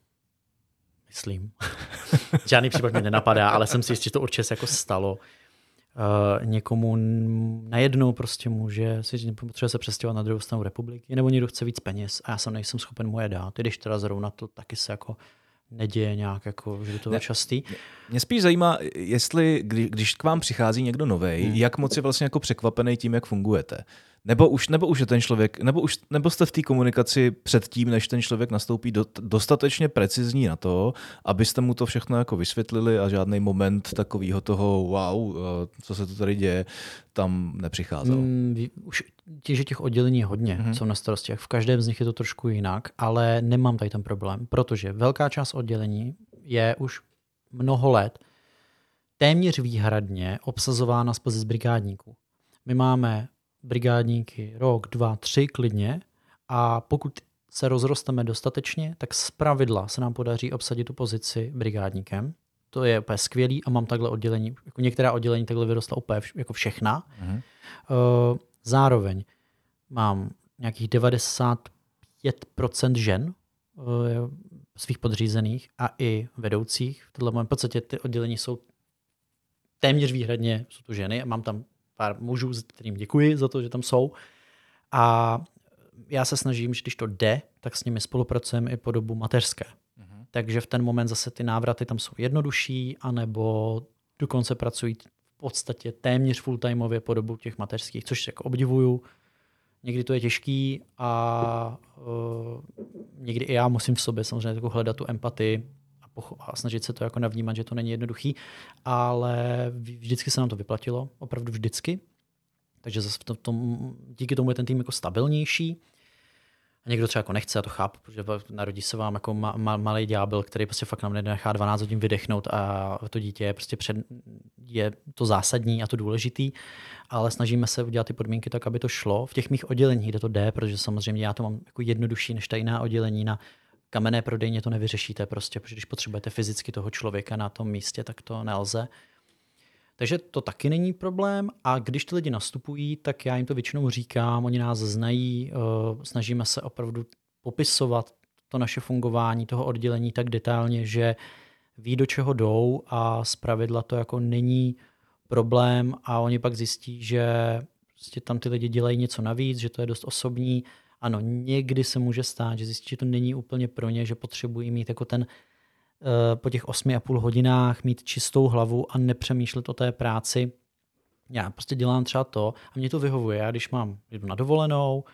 Myslím. Žádný případ mě nenapadá, ale jsem si jistý, že to určitě se jako stalo. Uh, někomu najednou prostě může si potřebuje se přestěhovat na druhou stranu republiky, nebo někdo chce víc peněz a já jsem nejsem schopen mu je dát. Když teda zrovna to taky se jako neděje nějak, jako, že to je častý. Mě spíš zajímá, jestli, kdy, když k vám přichází někdo novej, hmm. jak moc je vlastně jako překvapený tím, jak fungujete. Nebo už, nebo už je ten člověk, nebo, už, nebo jste v té komunikaci před tím, než ten člověk nastoupí do, dostatečně precizní na to, abyste mu to všechno jako vysvětlili a žádný moment takového toho wow, co se to tady děje, tam nepřicházelo. Hmm, už těže těch oddělení hodně, hmm. jsou na starosti. V každém z nich je to trošku jinak, ale nemám tady ten problém, protože velká část oddělení je už mnoho let téměř výhradně obsazována z pozic brigádníků. My máme brigádníky rok, dva, tři klidně a pokud se rozrosteme dostatečně, tak zpravidla se nám podaří obsadit tu pozici brigádníkem. To je úplně skvělý a mám takhle oddělení, jako některá oddělení takhle vyrostla úplně jako všechna. Mhm. Zároveň mám nějakých devadesát pět procent žen svých podřízených a i vedoucích. V tomhle v podstatě ty oddělení jsou téměř výhradně jsou to ženy a mám tam pár mužů, kterým děkuji za to, že tam jsou. A já se snažím, že když to jde, tak s nimi spolupracujeme i po dobu mateřské. Uh-huh. Takže v ten moment zase ty návraty tam jsou jednodušší, anebo dokonce pracují v podstatě téměř full-timeově po dobu těch mateřských, což jako obdivuju. Někdy to je těžký a uh, někdy i já musím v sobě samozřejmě jako hledat tu empatii a, pocho- a snažit se to jako navnímat, že to není jednoduchý, ale vždycky se nám to vyplatilo, opravdu vždycky. Takže zase v tom, díky tomu je ten tým jako stabilnější. A někdo třeba jako nechce, já to chápu, protože narodí se vám jako ma- ma- malý ďábel, který prostě fakt nám nenechá dvanáct hodin vydechnout a to dítě je prostě před, je to zásadní a to důležitý, ale snažíme se udělat ty podmínky tak, aby to šlo. V těch mých odděleních, kde to jde, protože samozřejmě já to mám jako jednodušší než ta jiná oddělení, na kamenné prodejně to nevyřešíte prostě, protože když potřebujete fyzicky toho člověka na tom místě, tak to nelze. Takže to taky není problém a když ty lidi nastupují, tak já jim to většinou říkám, oni nás znají, snažíme se opravdu popisovat to naše fungování, toho oddělení tak detailně, že ví, do čeho jdou a zpravidla to jako není problém a oni pak zjistí, že prostě tam ty lidi dělají něco navíc, že to je dost osobní. Ano, někdy se může stát, že zjistí, že to není úplně pro ně, že potřebují mít jako ten po těch osmi a půl hodinách mít čistou hlavu a nepřemýšlet o té práci. Já prostě dělám třeba to a mě to vyhovuje. Já když mám jdu na dovolenou,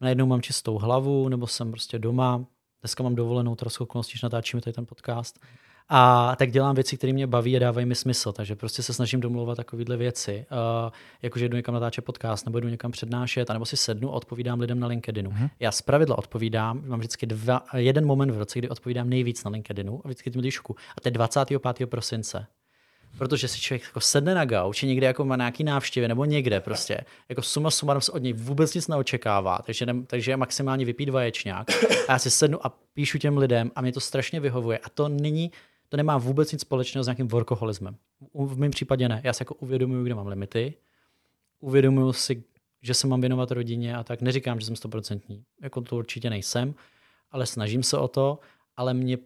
najednou mám čistou hlavu, nebo jsem prostě doma. Dneska mám dovolenou, teda s okolností, když natáčíme tady ten podcast. A tak dělám věci, které mě baví a dávají mi smysl. Takže prostě se snažím domlouvat takovéhle věci. Uh, jakože jdu někam natáčet podcast, nebo jdu někam přednášet, anebo si sednu a odpovídám lidem na LinkedInu. Uh-huh. Já zpravidla odpovídám, mám vždycky dva, jeden moment v roce, kdy odpovídám nejvíc na LinkedInu a vždycky tím díšku. A to je dvacátého pátého prosince. Protože si člověk jako sedne na gauč, či někde jako má nějaký návštěvě nebo někde prostě. Jako suma sumarum se od něj vůbec nic neočekává, takže, ne, takže maximálně vypít vaječňák. A já si sednu a píšu těm lidem a mě to strašně vyhovuje. A to není, to nemá vůbec nic společného s nějakým workoholismem. V mém případě ne. Já si jako uvědomuju, kde mám limity. Uvědomuju si, že se mám věnovat rodině a tak. Neříkám, že jsem stoprocentní. Jako to určitě nejsem, ale snažím se o to, ale mě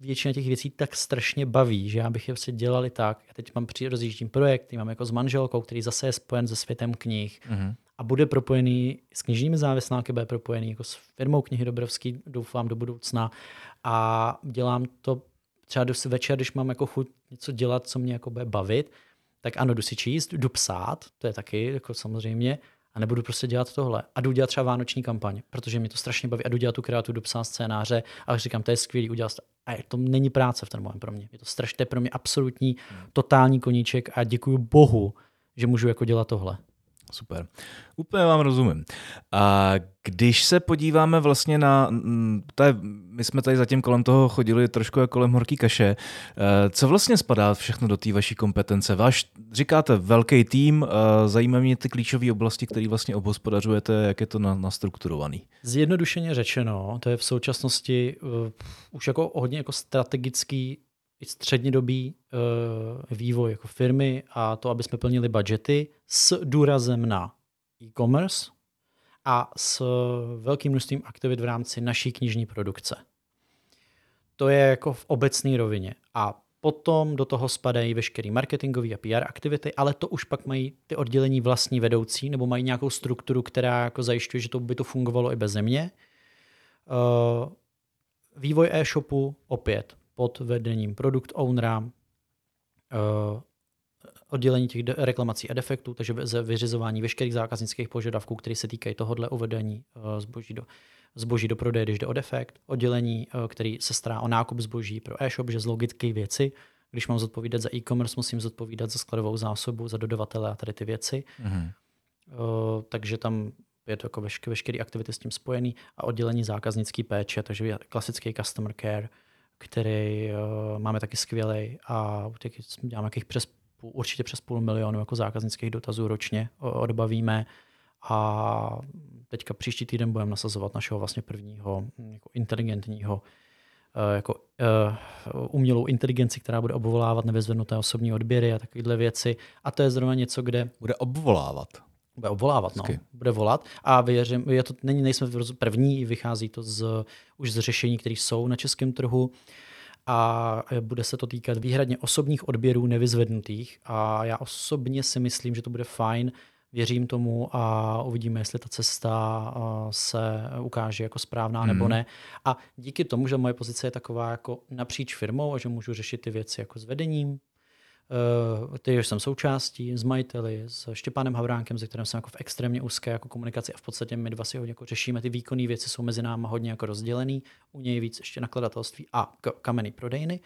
většina těch věcí tak strašně baví, že já bych je prostě dělali tak. Já teď mám rozjíždím projekt, který mám jako s manželkou, který zase je spojen se světem knih mm-hmm. a bude propojený s knižními závisláky, bude propojený jako s firmou Knihy Dobrovský, doufám do budoucna. A dělám to třeba do večer, když mám jako chuť něco dělat, co mě jako bude bavit, tak ano, jdu si číst, jdu psát, to je taky jako samozřejmě, a nebudu prostě dělat tohle. A jdu dělat třeba vánoční kampaň, protože mě to strašně baví a jdu dělat tu kreativu, jdu psát scénáře a říkám, to je skvělý, udělat to. A to není práce v ten moment pro mě. Je to strašně pro mě absolutní, totální koníček a děkuju Bohu, že můžu jako dělat tohle. Super. Úplně vám rozumím. A když se podíváme vlastně na, je, my jsme tady zatím kolem toho chodili trošku jako kolem horký kaše, co vlastně spadá všechno do té vaší kompetence? Váš, říkáte, velký tým, zajímají mě ty klíčové oblasti, které vlastně obhospodařujete, jak je to nastrukturovaný? Zjednodušeně řečeno, to je v současnosti uh, už jako hodně jako strategický i střednědobý uh, vývoj jako firmy a to, aby jsme plnili budžety s důrazem na e-commerce a s velkým množstvím aktivit v rámci naší knižní produkce. To je jako v obecné rovině. A potom do toho spadají veškeré marketingové a P R aktivity, ale to už pak mají ty oddělení vlastní vedoucí nebo mají nějakou strukturu, která jako zajišťuje, že to by to fungovalo i bez mě. Uh, vývoj e-shopu opět pod vedením product ownera, uh, oddělení těch de- reklamací a defektů, takže ve- vyřizování veškerých zákaznických požadavků, které se týkají tohodle uvedení uh, zboží, do, zboží do prodeje, když jde o defekt, oddělení, uh, který se stará o nákup zboží pro e-shop, že z logické věci, když mám zodpovídat za e-commerce, musím zodpovídat za skladovou zásobu, za dodavatele a tady ty věci. Mm-hmm. Uh, takže tam je to jako veškeré, veškeré aktivity s tím spojený a oddělení zákaznické péče, takže klasický customer care, který uh, máme taky skvělej a děláme jakých přes, určitě přes půl milionu jako zákaznických dotazů ročně odbavíme a teďka příští týden budeme nasazovat našeho vlastně prvního jako inteligentního uh, jako uh, umělou inteligenci, která bude obvolávat nevyzvednuté osobní odběry a takovéhle věci a to je zrovna něco, kde... Bude obvolávat. Bude obvolávat, no. Bude volat. A věřím, je to, není, nejsme první, vychází to z, už z řešení, které jsou na českém trhu. A bude se to týkat výhradně osobních odběrů nevyzvednutých. A já osobně si myslím, že to bude fajn Věřím tomu a uvidíme, jestli ta cesta se ukáže jako správná hmm. nebo ne. A díky tomu, že moje pozice je taková jako napříč firmou a že můžu řešit ty věci jako s vedením, ty jsem součástí, s majiteli, s Štěpánem Havránkem, se kterým jsem jako v extrémně úzké jako komunikaci a v podstatě my dva si hodně jako řešíme. Ty výkonné věci jsou mezi náma hodně jako rozdělený, u něj víc ještě nakladatelství a kamenný prodejny.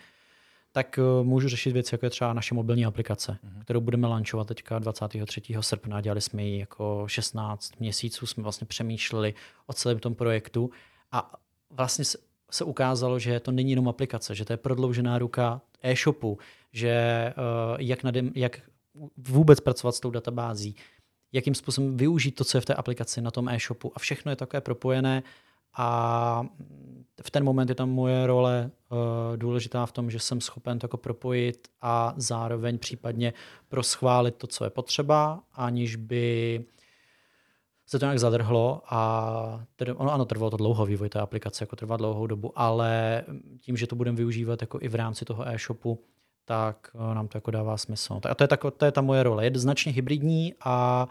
Tak můžu řešit věci, jako je třeba naše mobilní aplikace, mm-hmm. kterou budeme lančovat teďka dvacátého třetího srpna. Dělali jsme ji jako šestnáct měsíců, jsme vlastně přemýšleli o celém tom projektu a vlastně se ukázalo, že to není jenom aplikace, že to je prodloužená ruka e-shopu, že jak, nad, jak vůbec pracovat s tou databází, jakým způsobem využít to, co je v té aplikaci na tom e-shopu a všechno je takové propojené. A v ten moment je tam moje role uh, důležitá v tom, že jsem schopen to jako propojit a zároveň případně proschválit to, co je potřeba, aniž by se to nějak zadrhlo. A tedy, ono, ano, trvalo to dlouho, vývoj té aplikace jako trvá dlouhou dobu, ale tím, že to budeme využívat jako i v rámci toho e-shopu, tak uh, nám to jako dává smysl. A to je, tako, to je ta moje role. Je značně hybridní a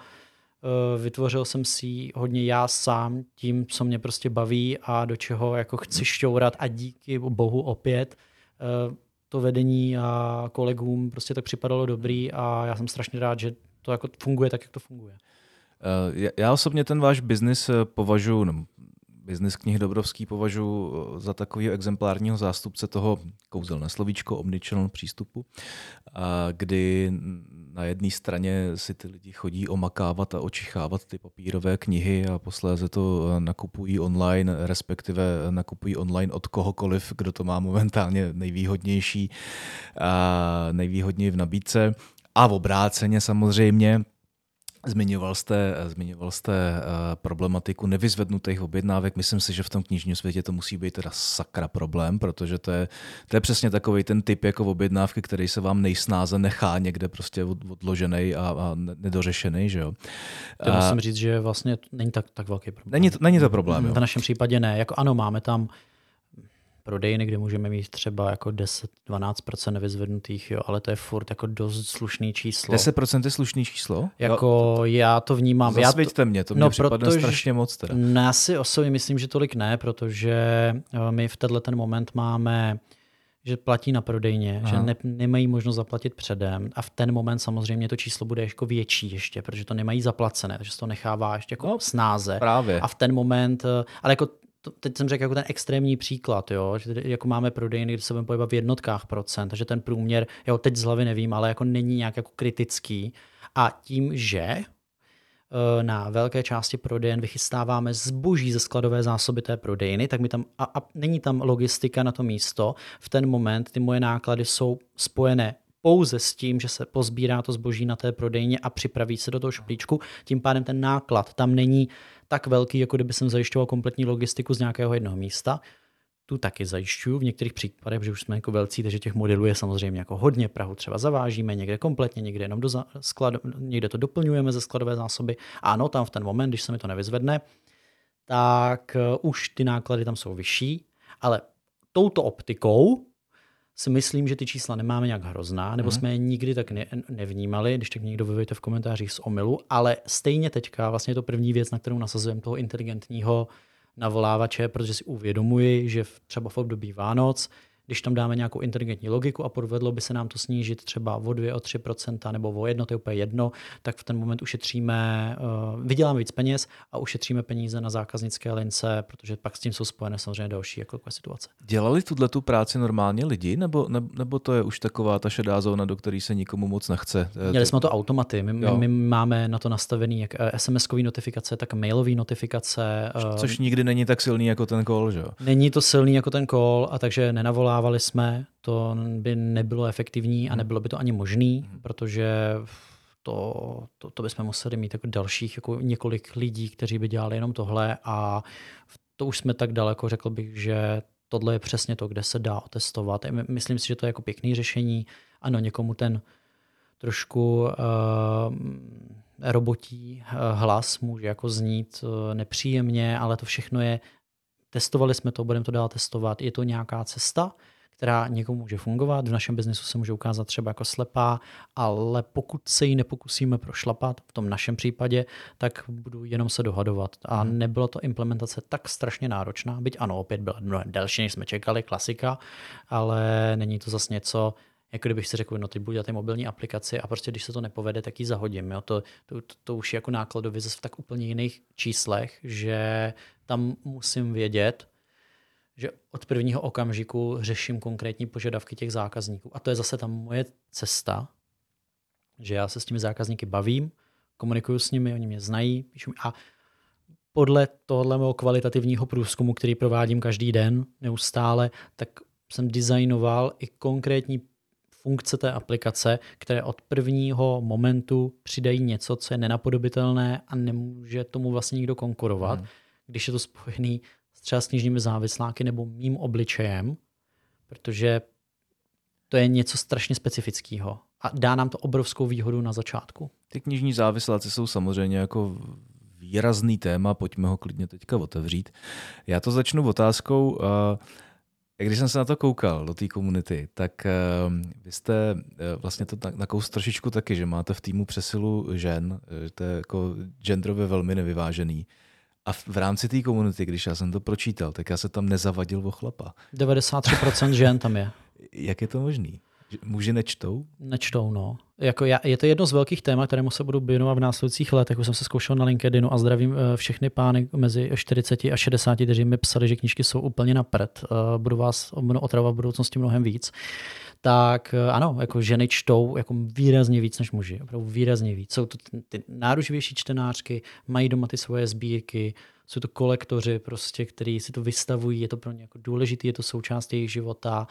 vytvořil jsem si hodně já sám tím, co mě prostě baví a do čeho jako chci šťourat a díky bohu opět to vedení a kolegům prostě tak připadalo dobrý a já jsem strašně rád, že to jako funguje tak, jak to funguje. Já osobně ten váš biznis považuji, no, biznis Knihy Dobrovský považuji za takového exemplárního zástupce toho kouzelné slovíčko omnichannel přístupu, kdy na jedné straně si ty lidi chodí omakávat a očichávat ty papírové knihy a posléze to nakupují online, respektive nakupují online od kohokoliv, kdo to má momentálně nejvýhodnější, nejvýhodněji v nabídce a v obráceně samozřejmě. Zmiňoval jste, zmiňoval jste uh, problematiku nevyzvednutých objednávek. Myslím si, že v tom knižním světě to musí být teda sakra problém, protože to je, to je přesně takový ten typ jako objednávky, který se vám nejsnáze nechá někde prostě odložený a, a nedořešený, že jo. To musím říct, že vlastně není tak, tak velký problém. Není to, není to problém, jo. V našem případě ne. Jako ano, máme tam prodejny, kde můžeme mít třeba jako deset až dvanáct procent nevyzvednutých, jo, ale to je furt jako dost slušný číslo. deset procent je slušný číslo? Jako no, já to vnímám. Zasvěďte mě, to mě no, připadne protože, strašně moc. Teda. Já si osobně myslím, že tolik ne, protože my v tenhle ten moment máme, že platí na prodejně, aha, že ne, nemají možnost zaplatit předem a v ten moment samozřejmě to číslo bude ještě větší ještě, protože to nemají zaplacené, takže se to nechává ještě jako no, snáze. Právě. A v ten moment, ale jako to, teď jsem řekl jako ten extrémní příklad, jo? Že jako máme prodejny, kde se budeme pohybovat v jednotkách procent, takže ten průměr, jo, teď z hlavy nevím, ale jako není nějak jako kritický a tím, že na velké části prodejen vychystáváme zboží ze skladové zásoby té prodejny, tak mi tam, a, a není tam logistika na to místo, v ten moment ty moje náklady jsou spojené pouze s tím, že se pozbírá to zboží na té prodejně a připraví se do toho šuplíčku, tím pádem ten náklad tam není tak velký, jako kdyby jsem zajišťoval kompletní logistiku z nějakého jednoho místa. Tu taky zajišťuju v některých případech, protože už jsme jako velcí, takže těch modelů je samozřejmě jako hodně. Prahu třeba zavážíme někde kompletně, někde jenom do skladu, někde to doplňujeme ze skladové zásoby. Ano, tam v ten moment, když se mi to nevyzvedne, tak už ty náklady tam jsou vyšší, ale touto optikou si myslím, že ty čísla nemáme nějak hrozná, nebo jsme je nikdy tak ne- nevnímali, když tak někdo vyvejte v komentářích z omylu, ale stejně teďka vlastně je to první věc, na kterou nasazujeme toho inteligentního navolávače, protože si uvědomuji, že v, třeba v období Vánoc, když tam dáme nějakou inteligentní logiku a podvedlo by se nám to snížit třeba o dvě, o tři procenta nebo o jedno, to je úplně jedno, tak v ten moment ušetříme, vyděláme víc peněz a ušetříme peníze na zákaznické lince, protože pak s tím jsou spojené samozřejmě další jako situace. Dělali tuto práci normálně lidi, nebo, nebo to je už taková ta šedá zóna, do které se nikomu moc nechce? Měli jsme to automaty, my, my, my máme na to nastavený jak es em eskový notifikace, tak mailový notifikace. Což nikdy není tak silný jako ten call, že jo? Není to silný jako ten call, a takže nenavolá jsme, to by nebylo efektivní a nebylo by to ani možný, protože to, to, to bychom museli mít jako dalších jako několik lidí, kteří by dělali jenom tohle a to už jsme tak daleko, řekl bych, že tohle je přesně to, kde se dá otestovat. Myslím si, že to je jako pěkný řešení. Ano, někomu ten trošku uh, robotí uh, hlas může jako znít uh, nepříjemně, ale to všechno je. Testovali jsme to, budeme to dál testovat. Je to nějaká cesta, která někomu může fungovat. V našem biznesu se může ukázat třeba jako slepá, ale pokud se ji nepokusíme prošlapat, v tom našem případě, tak budu jenom se dohadovat. A nebyla to implementace tak strašně náročná, byť ano, opět byla mnohem delší, než jsme čekali, klasika, ale není to zas něco, jako kdybych si řekl, no teď budu dělat ty mobilní aplikaci a prostě když se to nepovede, tak ji zahodím. Jo? To, to, to už je jako nákladově zase v tak úplně jiných číslech, že tam musím vědět, že od prvního okamžiku řeším konkrétní požadavky těch zákazníků. A to je zase ta moje cesta, že já se s těmi zákazníky bavím, komunikuju s nimi, oni mě znají, píšu mi. A podle tohle mého kvalitativního průzkumu, který provádím každý den, neustále, tak jsem designoval i konkrétní funkce té aplikace, které od prvního momentu přidají něco, co je nenapodobitelné a nemůže tomu vlastně nikdo konkurovat, hmm. když je to spojený s třeba s knižními závisláky nebo mým obličejem, protože to je něco strašně specifického a dá nám to obrovskou výhodu na začátku. Ty knižní závisláci jsou samozřejmě jako výrazný téma, pojďme ho klidně teďka otevřít. Já to začnu otázkou, uh, když jsem se na to koukal, do té komunity, tak uh, vy jste uh, vlastně to na, na kous trošičku taky, že máte v týmu přesilu žen, že to je jako genderově velmi nevyvážený. A v, v rámci té komunity, když já jsem to pročítal, tak já se tam nezavadil o chlapa. devadesát tři procent žen tam je. Jak je to možný? Muži nečtou? Nečtou, no. Jako já, je to jedno z velkých témat, kterému se budu věnovat v následujících letech. Už jsem se zkoušel na LinkedInu a zdravím všechny pány mezi čtyřicet a šedesát, kteří mi psali, že knížky jsou úplně na prd. Budu vás otravovat v budoucnosti mnohem víc. Tak ano, jako ženy čtou jako výrazně víc než muži. Opravdu výrazně víc. Jsou to ty náruživější čtenářky, mají doma ty svoje sbírky, jsou to kolektoři, prostě, kteří si to vystavují, je to pro ně jako důležitý, je to součást jejich života.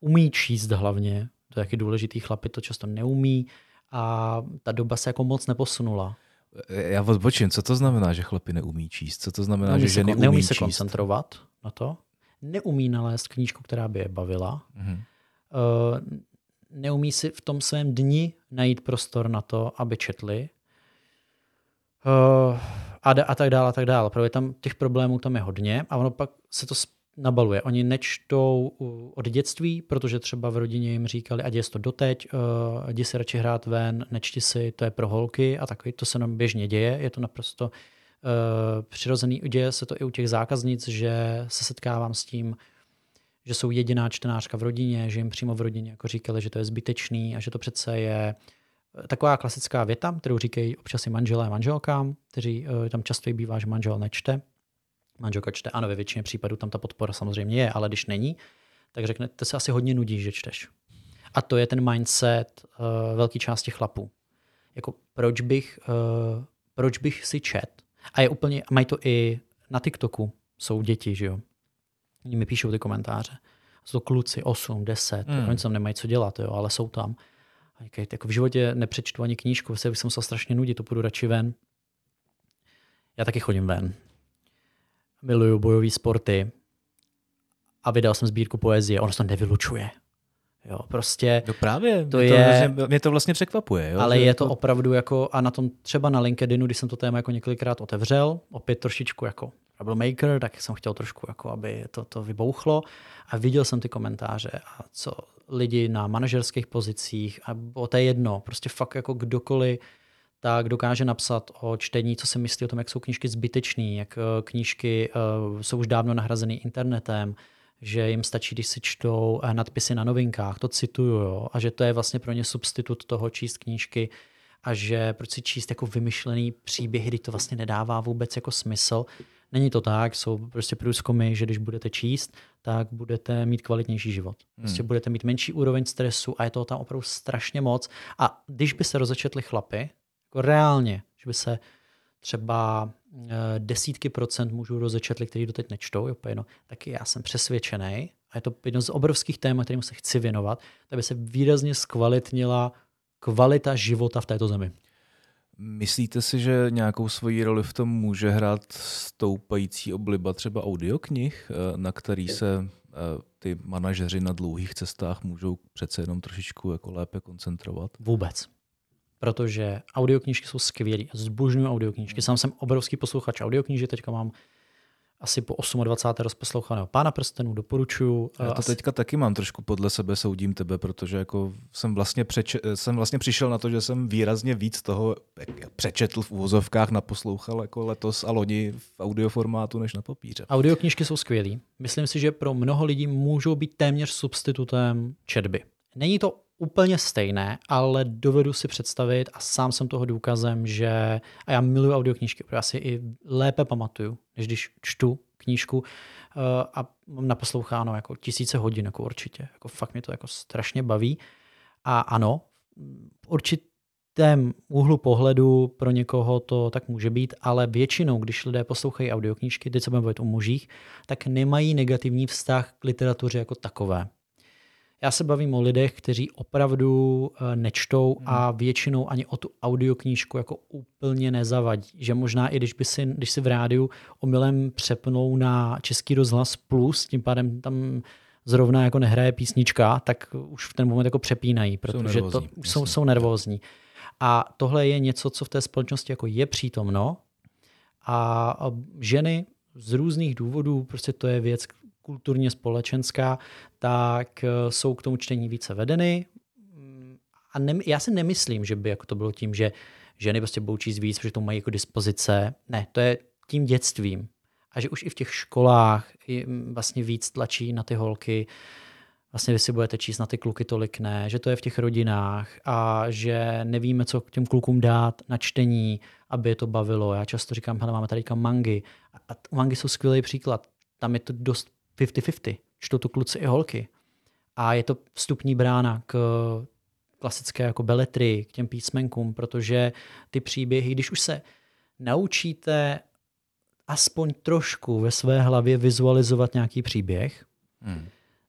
Umí číst hlavně, to je taky důležitý, chlapi to často neumí a ta doba se jako moc neposunula. Já odbočím, co to znamená, že chlapi neumí číst? Co to znamená, neumí že ženy umí Neumí se číst? Koncentrovat na to, neumí nalézt knížku, která by je bavila, mhm. neumí si v tom svém dni najít prostor na to, aby četli a, a tak dále, a tak dále. Protože tam těch problémů tam je hodně a ono pak se to nabaluje. Oni nečtou od dětství, protože třeba v rodině jim říkali, ať je to doteď, uh, jdi si radši hrát ven, nečti si, to je pro holky a takový, to se nám běžně děje, je to naprosto uh, přirozený. Děje se to i u těch zákaznic, že se setkávám s tím, že jsou jediná čtenářka v rodině, že jim přímo v rodině jako říkali, že to je zbytečný a že to přece je taková klasická věta, kterou říkají občas i manželé a manželkám, kteří uh, tam často bývá, že manžel nečte. Manželka čte, ano, ve většině případů tam ta podpora samozřejmě je, ale když není, tak řeknete se asi hodně nudí, že čteš. A to je ten mindset uh, velké části chlapů. Jako proč bych, uh, proč bych si čet? A je úplně, mají to i na TikToku, jsou děti, že jo. Oni mi píšou ty komentáře. Jsou to kluci osm, deset, mm. oni tam nemají co dělat, jo, ale jsou tam. A říkají, jako v životě nepřečtu ani knížku, se bych se musel strašně nudit, to půjdu radši ven. Já taky chodím ven. Miluju bojové sporty a vydal jsem sbírku poezie. Ono se to nevylučuje. Jo, prostě no právě, to mě, je, to vlastně, mě to vlastně překvapuje. Jo? Ale je to opravdu jako, a na tom třeba na LinkedInu, když jsem to téma jako několikrát otevřel, opět trošičku jako troublemaker, tak jsem chtěl trošku, jako, aby to, to vybouchlo a viděl jsem ty komentáře a co lidi na manažerských pozicích a o té jedno, prostě fakt jako kdokoliv tak dokáže napsat o čtení, co si myslí o tom, jak jsou knížky zbytečný, jak knížky uh, jsou už dávno nahrazené internetem, že jim stačí, když si čtou nadpisy na novinkách, to cituju, jo, a že to je vlastně pro ně substitut toho číst knížky a že proč si číst jako vymyšlený příběhy, kdy to vlastně nedává vůbec jako smysl. Není to tak, jsou prostě průzkumy, že když budete číst, tak budete mít kvalitnější život. Prostě hmm. budete mít menší úroveň stresu a je toho tam opravdu strašně moc. A když by se rozečetli chlapy, jako reálně, že by se třeba desítky procent mužů rozečetli, kteří doteď nečtou, opětno, taky já jsem přesvědčený, a je to jedno z obrovských témat, kterým se chci věnovat, tak by se výrazně zkvalitnila kvalita života v této zemi. Myslíte si, že nějakou svoji roli v tom může hrát stoupající obliba třeba audioknih, na který se ty manažeři na dlouhých cestách můžou přece jenom trošičku jako lépe koncentrovat? Vůbec. Protože audioknížky jsou skvělý. Zbožňuji audioknížky. Sám jsem obrovský posluchač audioknížek, teďka mám asi po dvacátém osmém rozposlouchaného Pána prstenů, doporučuju. Já to asi... teďka taky mám trošku podle sebe, soudím tebe, protože jako jsem, vlastně přeč... jsem vlastně přišel na to, že jsem výrazně víc toho přečetl v uvozovkách, naposlouchal jako letos a loni v audioformátu než na papíře. Audioknížky jsou skvělý. Myslím si, že pro mnoho lidí můžou být téměř substitutem četby. Není to úplně stejné, ale dovedu si představit a sám jsem toho důkazem, že a já miluji audioknížky, protože já si i lépe pamatuju, než když čtu knížku a mám naposloucháno jako tisíce hodin, jako určitě. Jako fakt mě to jako strašně baví. A ano, v určitém úhlu pohledu pro někoho to tak může být, ale většinou, když lidé poslouchají audioknížky, teď se budeme bavit o mužích, tak nemají negativní vztah k literatuře jako takové. Já se bavím o lidech, kteří opravdu nečtou a většinou ani o tu audioknížku jako úplně nezavadí. Že možná i když by si, když si v rádiu omylem přepnou na Český rozhlas plus, tím pádem tam zrovna jako nehraje písnička, tak už v ten moment jako přepínají, protože jsou nervózní. To, jsou, jsou nervózní. A tohle je něco, co v té společnosti jako je přítomno. A ženy z různých důvodů, prostě to je věc kulturně společenská, tak jsou k tomu čtení více vedeny. A ne, já si nemyslím, že by jako to bylo tím, že ženy prostě budou číst víc, protože to mají jako dispozice. Ne, to je tím dětstvím. A že už i v těch školách vlastně víc tlačí na ty holky. Vlastně vy si budete číst, na ty kluky tolik ne. Že to je v těch rodinách a že nevíme, co těm klukům dát na čtení, aby je to bavilo. Já často říkám, hele, máme tady mangy. A mangy jsou skvělý příklad. Tam je to dost fifty fifty, čtou to kluci i holky. A je to vstupní brána k klasické jako beletrii, k těm písmenkům, protože ty příběhy, když už se naučíte aspoň trošku ve své hlavě vizualizovat nějaký příběh, hmm.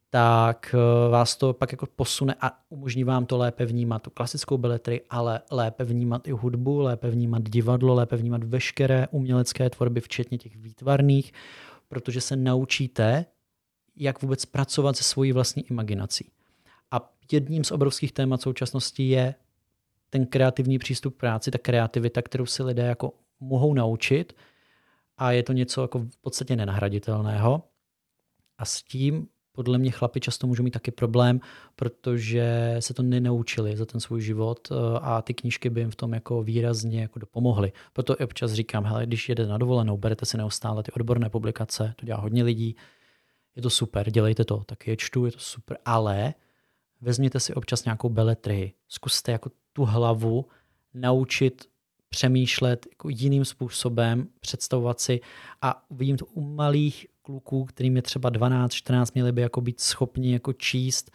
tak vás to pak jako posune a umožní vám to lépe vnímat tu klasickou beletrii, ale lépe vnímat i hudbu, lépe vnímat divadlo, lépe vnímat veškeré umělecké tvorby, včetně těch výtvarných, protože se naučíte, jak vůbec pracovat se svojí vlastní imaginací. A jedním z obrovských témat současnosti je ten kreativní přístup k práci, ta kreativita, kterou si lidé jako mohou naučit a je to něco jako v podstatě nenahraditelného. A s tím podle mě chlapi často můžou mít taky problém, protože se to nenaučili za ten svůj život a ty knížky by jim v tom jako výrazně jako dopomohly. Proto i občas říkám, hele, když jedete na dovolenou, berete si neustále ty odborné publikace, to dělá hodně lidí, je to super, dělejte to, tak je čtu, je to super, ale vezměte si občas nějakou beletrii, zkuste jako tu hlavu naučit přemýšlet jako jiným způsobem, představovat si a vidím to u malých kluků, kterým je třeba dvanáct čtrnáct, měli by jako být schopni jako číst,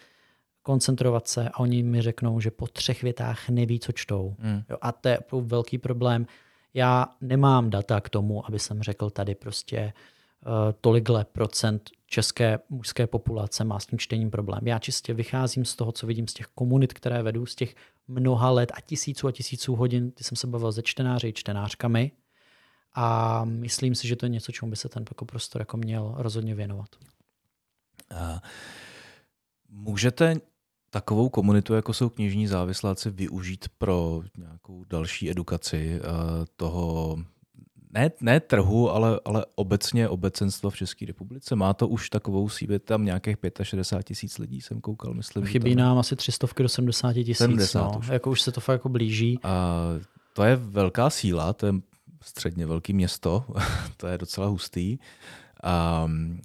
koncentrovat se a oni mi řeknou, že po třech větách neví, co čtou. Mm. Jo, a to je velký problém. Já nemám data k tomu, aby jsem řekl tady prostě uh, tolikhle procent české mužské populace má s tím čtením problém. Já čistě vycházím z toho, co vidím z těch komunit, které vedu, z těch mnoha let a tisíců a tisíců hodin, kdy jsem se bavil se čtenáři i čtenářkami. A myslím si, že to je něco, čemu by se ten jako prostor jako měl rozhodně věnovat. A můžete takovou komunitu, jako jsou knižní závisláci, využít pro nějakou další edukaci toho, ne, ne trhu, ale, ale obecně obecenstva v České republice? Má to už takovou sílu, tam nějakých šedesát pět tisíc lidí jsem koukal, myslím. Chybí tam nám asi tři sta do sedmdesáti tisíc. No. Jako už se to fakt jako blíží. A to je velká síla, to je středně velký město, to je docela hustý. Um,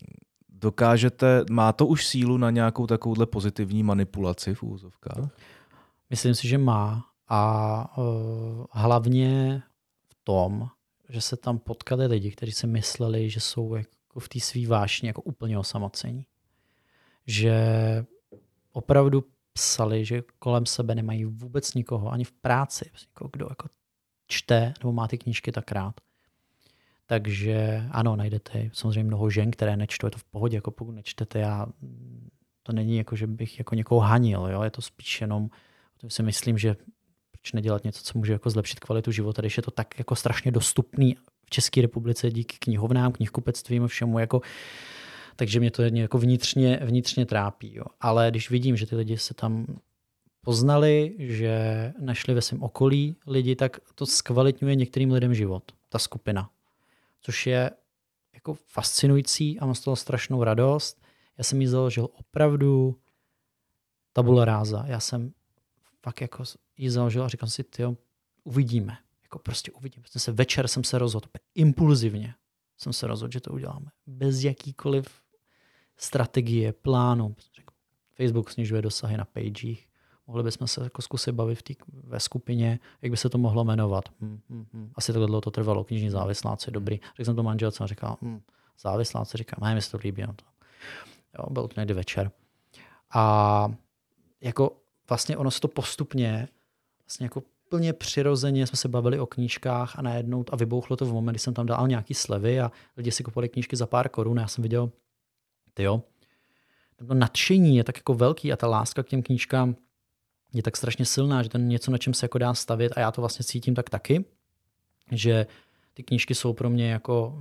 dokážete, má to už sílu na nějakou takovouhle pozitivní manipulaci v úvozovkách? Myslím si, že má. A uh, hlavně v tom, že se tam potkali lidi, kteří si mysleli, že jsou jako v té svý vášni jako úplně osamocení. Že opravdu psali, že kolem sebe nemají vůbec nikoho, ani v práci, jako kdo jako čte nebo má ty knížky tak rád. Takže ano, najdete samozřejmě mnoho žen, které nečtou, je to v pohodě, jako pokud nečtete, já to není jako, že bych jako někoho hanil, jo? Je to spíš jenom, protože si myslím, že proč nedělat něco, co může jako zlepšit kvalitu života, když je to tak jako strašně dostupný v České republice díky knihovnám, knihkupectvím, všemu jako, takže mě to jako vnitřně, vnitřně trápí. Jo? Ale když vidím, že ty lidi se tam poznali, že našli ve svém okolí lidi, tak to zkvalitňuje některým lidem život, ta skupina. Což je jako fascinující a mám z toho strašnou radost. Já jsem ji založil opravdu tabula ráza. Já jsem fakt jako ji založil a říkal si, tyjo, uvidíme. Jako prostě uvidíme. Prostě se večer jsem se rozhodl, impulzivně jsem se rozhodl, že to uděláme. Bez jakýkoliv strategie, plánu. Facebook snižuje dosahy na pagech. Mohli bychom se jako zkusit bavit v tý, ve skupině, jak by se to mohlo jmenovat. Hmm, hmm, hmm. Asi takhle dlouho to trvalo. Knižní závisláci, dobrý. Řekl jsem to manželce a říkal, hmm, závisláci, říkám, nevím, jestli to líbí. Jo, byl to někdy večer. A jako vlastně ono se to postupně, vlastně jako plně přirozeně jsme se bavili o knížkách a najednou a vybouchlo to v moment, kdy jsem tam dal nějaký slevy a lidi si kupovali knížky za pár korun. Já jsem viděl, tyjo, to nadšení je tak jako velký a ta láska k těm knížkám je tak strašně silná, že to je něco, na čem se jako dá stavět a já to vlastně cítím tak taky, že ty knížky jsou pro mě jako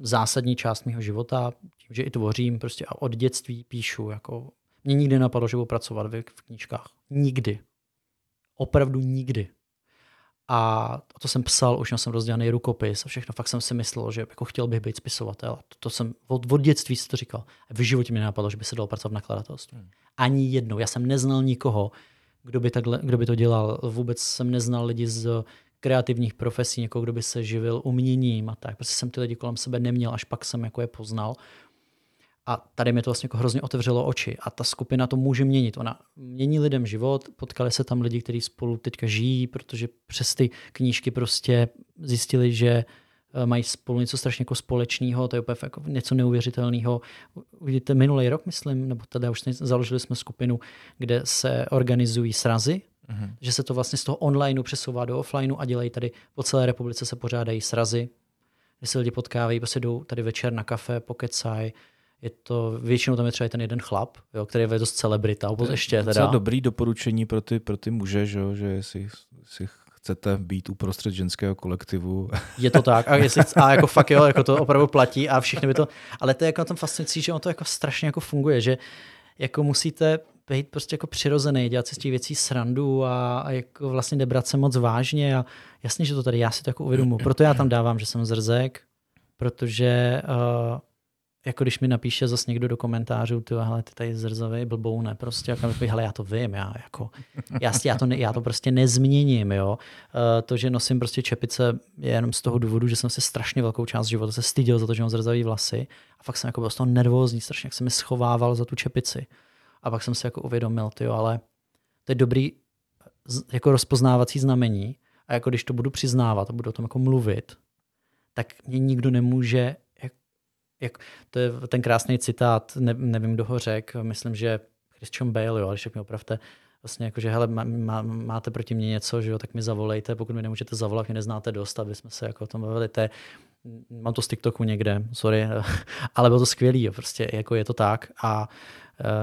zásadní část mého života, tím, že i tvořím prostě a od dětství píšu. Jako mě nikdy napadlo, že budu pracovat v knížkách. Nikdy. Opravdu nikdy. A to jsem psal, už jsem rozdělaný rukopis a všechno. Fakt jsem si myslel, že jako chtěl bych být spisovatel. To, to jsem od, od dětství si to říkal. V životě mi napadlo, že by se dalo pracovat v nakladatelství. Hmm. Ani jednou. Já jsem neznal nikoho, kdo by, takhle, kdo by to dělal. Vůbec jsem neznal lidi z kreativních profesí, někoho, kdo by se živil uměním a tak. Prostě jsem ty lidi kolem sebe neměl, až pak jsem jako je poznal. A tady mi to vlastně jako hrozně otevřelo oči. A ta skupina to může měnit. Ona mění lidem život, potkali se tam lidi, kteří spolu teďka žijí, protože přes ty knížky prostě zjistili, že mají spolu něco strašně jako společného, to je úplně jako něco neuvěřitelného. Vidíte, minulý rok, myslím, nebo teda už založili jsme skupinu, kde se organizují srazy, mhm. že se to vlastně z toho onlineu přesouvá do offlineu a dělají tady, po celé republice se pořádají srazy, kde se lidi potkávají, prostě jdou tady večer na kafe, pokecaj. Je to, většinou tam je třeba ten jeden chlap, jo, který je dost celebrita. To je docela dobrý doporučení pro ty, pro ty muže, že, že si, si chcete být uprostřed ženského kolektivu. Je to tak. A, jestli, a jako fakt jo, jako to opravdu platí a všichni by to... Ale to je jako na tom fascinující, že on to jako strašně jako funguje, že jako musíte být prostě jako přirozený, dělat si z těch věcí srandu a, a jako vlastně nebrat se moc vážně. A jasně, že to tady já si to jako uvědomuji. Proto já tam dávám, že jsem zrzek, protože... Uh, jako když mi napíše zase někdo do komentářů, ty hele, ty tady zrzavej blboune, prostě, jako mi hele, já to vím, já, jako, já, já, to ne, já to prostě nezměním, jo. Uh, to, že nosím prostě čepice, je jenom z toho důvodu, že jsem si strašně velkou část života se styděl za to, že mám zrzavý vlasy a fakt jsem jako byl z toho nervózní, strašně, jak jsem mi schovával za tu čepici. A pak jsem si jako uvědomil, ty jo, ale to je dobrý jako rozpoznávací znamení a jako když to budu přiznávat a budu o tom jako mluvit, tak mě nikdo nemůže Jak, to je ten krásný citát, ne, nevím, kdo ho řekl, myslím, že Christian Bale, jo, když tak mě opravte, vlastně jako, že hele, má, má, máte proti mě něco, že jo, tak mi zavolejte, pokud mi nemůžete zavolat, mě neznáte dost, aby jsme se jako o tom bavili, to je, mám to z TikToku někde, sorry, ale bylo to skvělý, jo, prostě jako je to tak a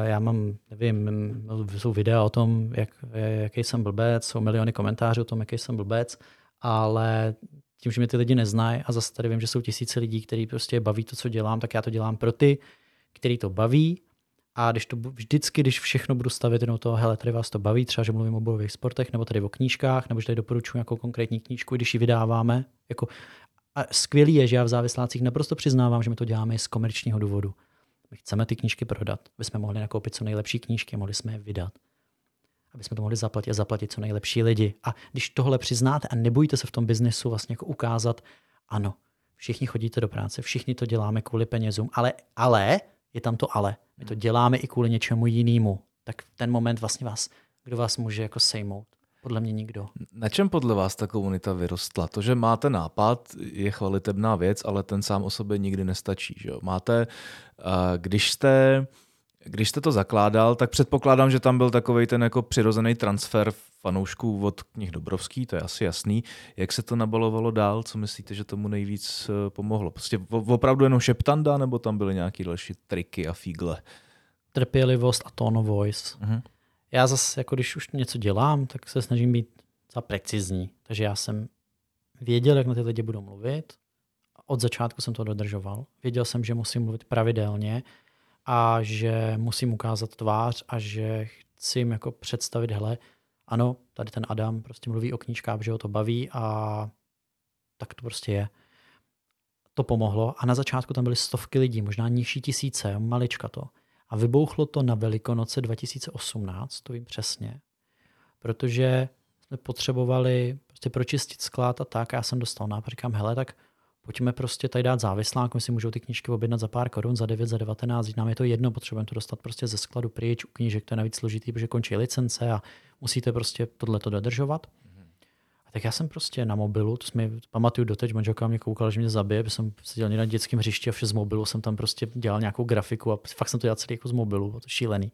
já mám, nevím, jsou videa o tom, jak, jaký jsem blbec, jsou miliony komentářů o tom, jaký jsem blbec, ale... Tím, že mě ty lidi neznají a zase tady vím, že jsou tisíce lidí, kteří prostě baví to, co dělám, tak já to dělám pro ty, který to baví a když to vždycky, když všechno budu stavět jenom toho, hele, tady vás to baví, třeba, že mluvím o bojových sportech, nebo tady o knížkách, nebo že tady doporučuji nějakou konkrétní knížku, když ji vydáváme. Jako... A skvělý je, že já v závislácích naprosto přiznávám, že my to děláme z komerčního důvodu. My chceme ty knížky prodat, aby jsme mohli nakoupit co nejlepší knížky, mohli jsme je vydat. Aby jsme to mohli zaplatit a zaplatit co nejlepší lidi. A když tohle přiznáte a nebojíte se v tom biznesu vlastně jako ukázat, ano, všichni chodíte do práce, všichni to děláme kvůli penězům, ale, ale, je tam to ale, my to děláme i kvůli něčemu jinému. Tak v ten moment vlastně vás, kdo vás může jako sejmout? Podle mě nikdo. Na čem podle vás ta komunita vyrostla? To, že máte nápad, je chvalitebná věc, ale ten sám o sobě nikdy nestačí. Že jo? Máte, když jste... Když jste to zakládal, tak předpokládám, že tam byl takovej ten jako přirozený transfer fanoušků od knih Dobrovský, to je asi jasný. Jak se to nabalovalo dál? Co myslíte, že tomu nejvíc pomohlo? Prostě opravdu jenom šeptanda, nebo tam byly nějaké další triky a fígle? Trpělivost a tone of voice. Uh-huh. Já zase, jako když už něco dělám, tak se snažím být za precizní. Takže já jsem věděl, jak na ty lidi budu mluvit. Od začátku jsem to dodržoval. Věděl jsem, že musím mluvit pravidelně, a že musím ukázat tvář a že chci jim jako představit, hele, ano, tady ten Adam prostě mluví o knížkách, že ho to baví a tak to prostě je. to pomohlo a na začátku tam byly stovky lidí, možná nižší tisíce, malička to. A vybouchlo to na Velikonoce dva tisíce osmnáct, to vím přesně, protože jsme potřebovali prostě pročistit sklad a tak. A já jsem dostal nápad, říkám, hele, tak pojďme prostě tady dát závislák, my si můžou ty knížky objednat za pár korun, za devět, za devatenáct, nám je to jedno, potřebujeme to dostat prostě ze skladu pryč, u knížek to je navíc složitý, protože končí licence a musíte prostě tohleto dodržovat. A tak já jsem prostě na mobilu, to jsme pamatuju doteď, manželka mě koukala, že mě zabije, protože jsem seděl na dětském hřišti a vše z mobilu jsem tam prostě dělal nějakou grafiku a fakt jsem to dělal celý jako z mobilu, to šílený.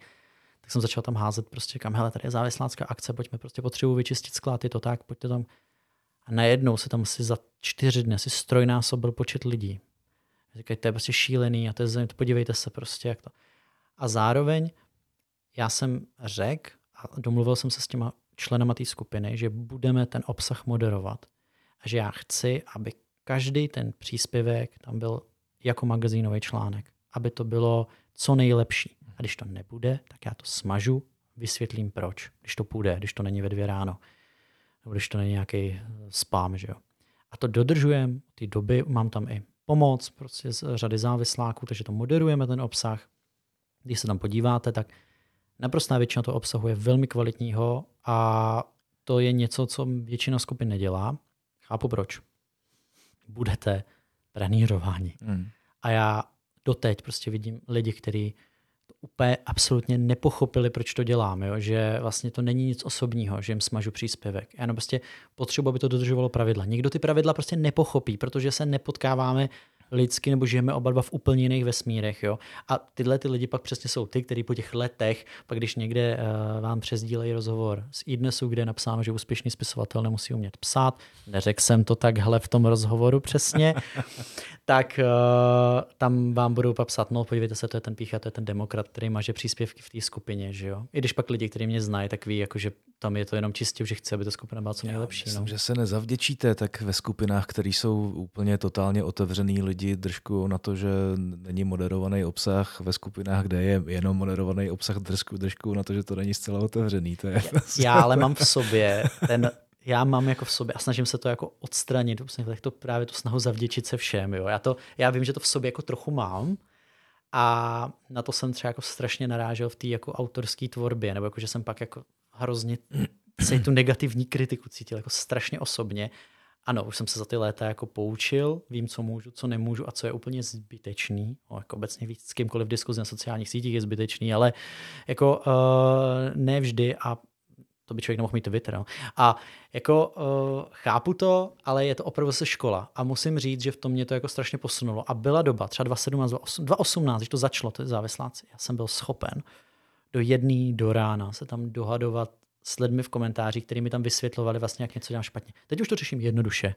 Tak jsem začal tam házet prostě, kam, hele, tady je závislácká akce, pojďme prostě potřebuji vyčistit sklad, je to tak, pojďte tam. A najednou se tam asi za čtyři dny si strojnásobil počet lidí. Říkají, to je prostě šílený a to je země, podívejte se prostě, jak to. A zároveň já jsem řekl a domluvil jsem se s těma členama té skupiny, že budeme ten obsah moderovat a že já chci, aby každý ten příspěvek tam byl jako magazínový článek, aby to bylo co nejlepší. A když to nebude, tak já to smažu, vysvětlím proč, když to půjde, když to není ve dvě ráno. Nebo když to není nějaký spam, že jo. A to dodržujem, ty doby, mám tam i pomoc prostě z řady závisláků, takže to moderujeme ten obsah. Když se tam podíváte, tak naprostá většina toho obsahu je velmi kvalitního a to je něco, co většina skupin nedělá. Chápu proč. Budete pranířováni. Mm. A já doteď prostě vidím lidi, kteří úplně absolutně nepochopili, proč to dělám, jo? Že vlastně to není nic osobního, že jim smažu příspěvek. Já no prostě potřebuji, aby to dodržovalo pravidla. Někdo ty pravidla prostě nepochopí, protože se nepotkáváme lidsky nebo žijeme oba dva v úplně jiných vesmírech. Jo? A tyhle ty lidi pak přesně jsou ty, kteří po těch letech, pak když někde uh, vám přesdílejí rozhovor z iDnesu, kde je napsáno, že úspěšný spisovatel nemusí umět psát, neřekl jsem to takhle v tom rozhovoru přesně, tak uh, tam vám budou psát, no podívejte se, to je ten Pýcha, to je ten demokrat, který maže příspěvky v té skupině. Že jo? I když pak lidi, kteří mě znají, tak ví, jako, že tam je to jenom čistě, že chci, aby ta skupina byla co nejlepší. Já myslím, no. Že se nezavděčíte tak ve skupinách, které jsou úplně totálně otevřený lidi. Držku na to, že není moderovaný obsah ve skupinách, kde je jenom moderovaný obsah držku, držku na to, že to není zcela otevřený. To je já ale mám v sobě, ten, já mám jako v sobě a snažím se to jako odstranit, tak to právě tu snahu zavděčit se všem. Jo. Já, to, já vím, že to v sobě jako trochu mám a na to jsem třeba jako strašně narážel v té jako autorské tvorbě, nebo jako, že jsem pak jako hrozně se tu negativní kritiku cítil jako strašně osobně. Ano, už jsem se za ty léta jako poučil, vím, co můžu, co nemůžu a co je úplně zbytečný. O, jako obecně víc s kýmkoliv diskuzi na sociálních sítích je zbytečný, ale jako uh, ne vždy a to by člověk nemohl mít Twitter. No. A jako uh, chápu to, ale je to opravdu se škola a musím říct, že v tom mě to jako strašně posunulo a byla doba, třeba dva tisíce sedmnáct, dva tisíce osmnáct, když to začalo, ty závisláci, já jsem byl schopen do jedné do rána se tam dohadovat s lidmi v komentářích, který mi tam vysvětlovali vlastně, jak něco dělám špatně. Teď už to řeším jednoduše.